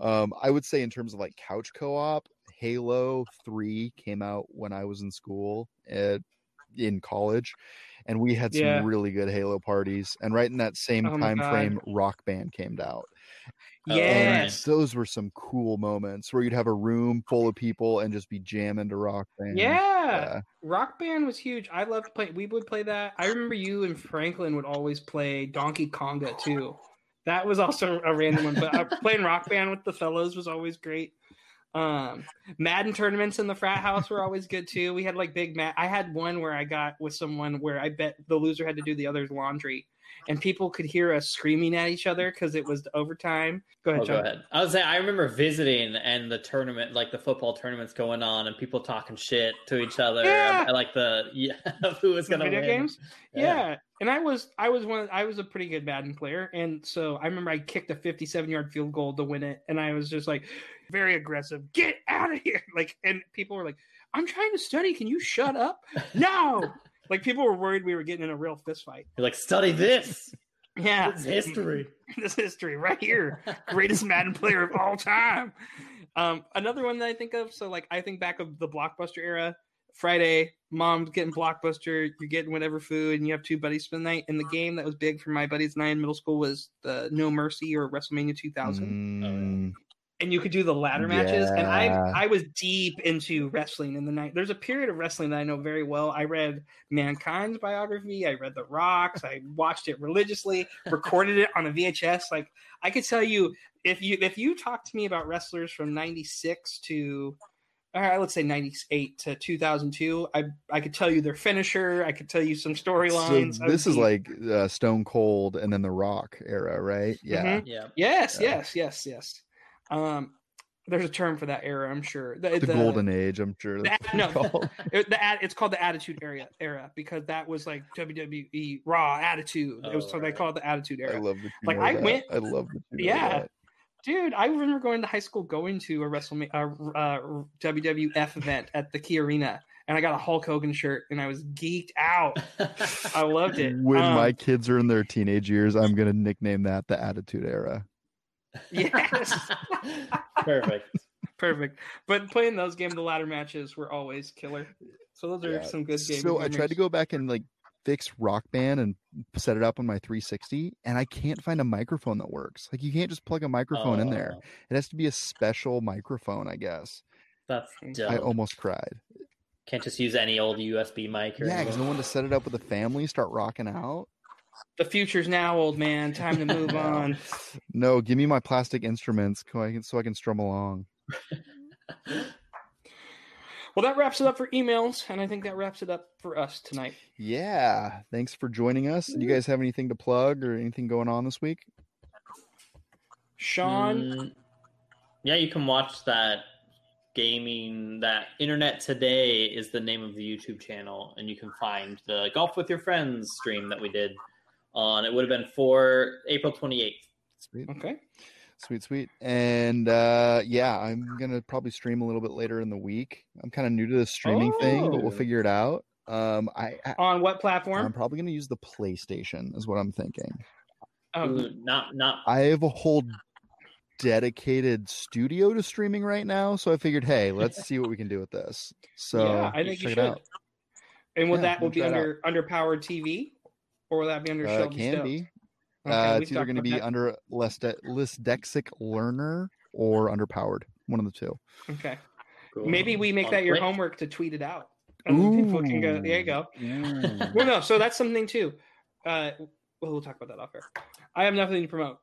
I would say in terms of like couch co-op, Halo 3 came out when I was in school in college, and we had some really good Halo parties. And right in that same time frame, Rock Band came out. Yes, and those were some cool moments where you'd have a room full of people and just be jamming to Rock Band. Yeah. Rock Band was huge. I loved to play. We would play that. I remember you and Franklin would always play Donkey Konga too. That was also a random one, but playing Rock Band with the fellows was always great. Madden tournaments in the frat house were always good too. We had like big I had one where I got with someone where I bet the loser had to do the other's laundry. And people could hear us screaming at each other because it was overtime. Go ahead, John. Go ahead. I was saying, I remember visiting and the tournament, like the football tournaments going on and people talking shit to each other. Yeah. Who was going to win. Video games? Yeah. And I was a pretty good Madden player. And so I remember I kicked a 57-yard field goal to win it. And I was just like, very aggressive. Get out of here. Like, and people were like, I'm trying to study. Can you shut up? No. Like, people were worried we were getting in a real fist fight. You're like, study this. Yeah. It's history. This history right here. Greatest Madden player of all time. Another one that I think of. So, like, I think back of the Blockbuster era. Friday, mom's getting Blockbuster. You're getting whatever food. And you have two buddies spend the night. And the game that was big for my buddies and I in middle school was the No Mercy or WrestleMania 2000. And you could do the ladder matches. And I was deep into wrestling in the night. There's a period of wrestling that I know very well. I read Mankind's biography. I read The Rock's. I watched it religiously, recorded it on a VHS. Like I could tell you, if you talk to me about wrestlers from 96 to, all right, let's say 98 to 2002, I could tell you their finisher. I could tell you some storylines. So this is like Stone Cold and then The Rock era, right? Yeah. Mm-hmm. Yeah. Yes. There's a term for that era, I'm sure. The golden age, I'm sure. It's called the Attitude Era because that was like WWE Raw Attitude. They call it the Attitude Era. I love the like. I love the yeah, dude. I remember going to high school, going to a WWF event at the Key Arena. And I got a Hulk Hogan shirt, and I was geeked out. I loved it. When my kids are in their teenage years, I'm going to nickname that the Attitude Era. Yes. Perfect. But playing those games, the ladder matches were always killer. So those are some good games. So I tried to go back and like fix Rock Band and set it up on my 360, and I can't find a microphone that works. Like you can't just plug a microphone in there. It has to be a special microphone, I guess. That's dumb. I almost cried. Can't just use any old USB mic or because no one to set it up with a family, start rocking out. The future's now, old man. Time to move on. No, give me my plastic instruments so I can strum along. Well, that wraps it up for emails, and I think that wraps it up for us tonight. Yeah. Thanks for joining us. Do you guys have anything to plug or anything going on this week? Sean? Yeah, you can watch that gaming. That Internet Today is the name of the YouTube channel, and you can find the Golf with Your Friends stream that we did on it would have been for April 28th. Sweet. Okay. Sweet. And I'm going to probably stream a little bit later in the week. I'm kind of new to the streaming thing, but we'll figure it out. On what platform? I'm probably going to use the PlayStation is what I'm thinking. I have a whole dedicated studio to streaming right now, so I figured, hey, let's see what we can do with this. So yeah, I think you should. Out. And that will be under Power TV, or will that be under Shelby Stokes? Can be. Okay, it's either going to be under Lisdexic Learner or Underpowered. One of the two. Okay. Cool. Maybe we make that your homework to tweet it out. People can go, there you go. Yeah. Well, no, so that's something too. We'll talk about that off air. I have nothing to promote.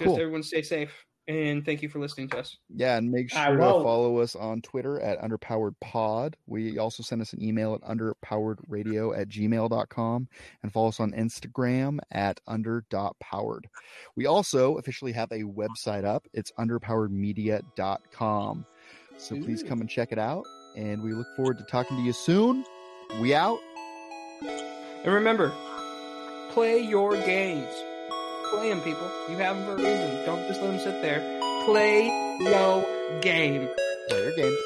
Everyone stay safe, and thank you for listening to us. Yeah, and make sure to follow us on Twitter at UnderpoweredPod. We also send us an email at underpoweredradio@gmail.com, and follow us on Instagram at under.powered. We also officially have a website up. It's underpoweredmedia.com. So please come and check it out, and we look forward to talking to you soon. We out. And remember, play your games. Play them, people. You have them for a reason. Don't just let them sit there. Play your game. Play your game.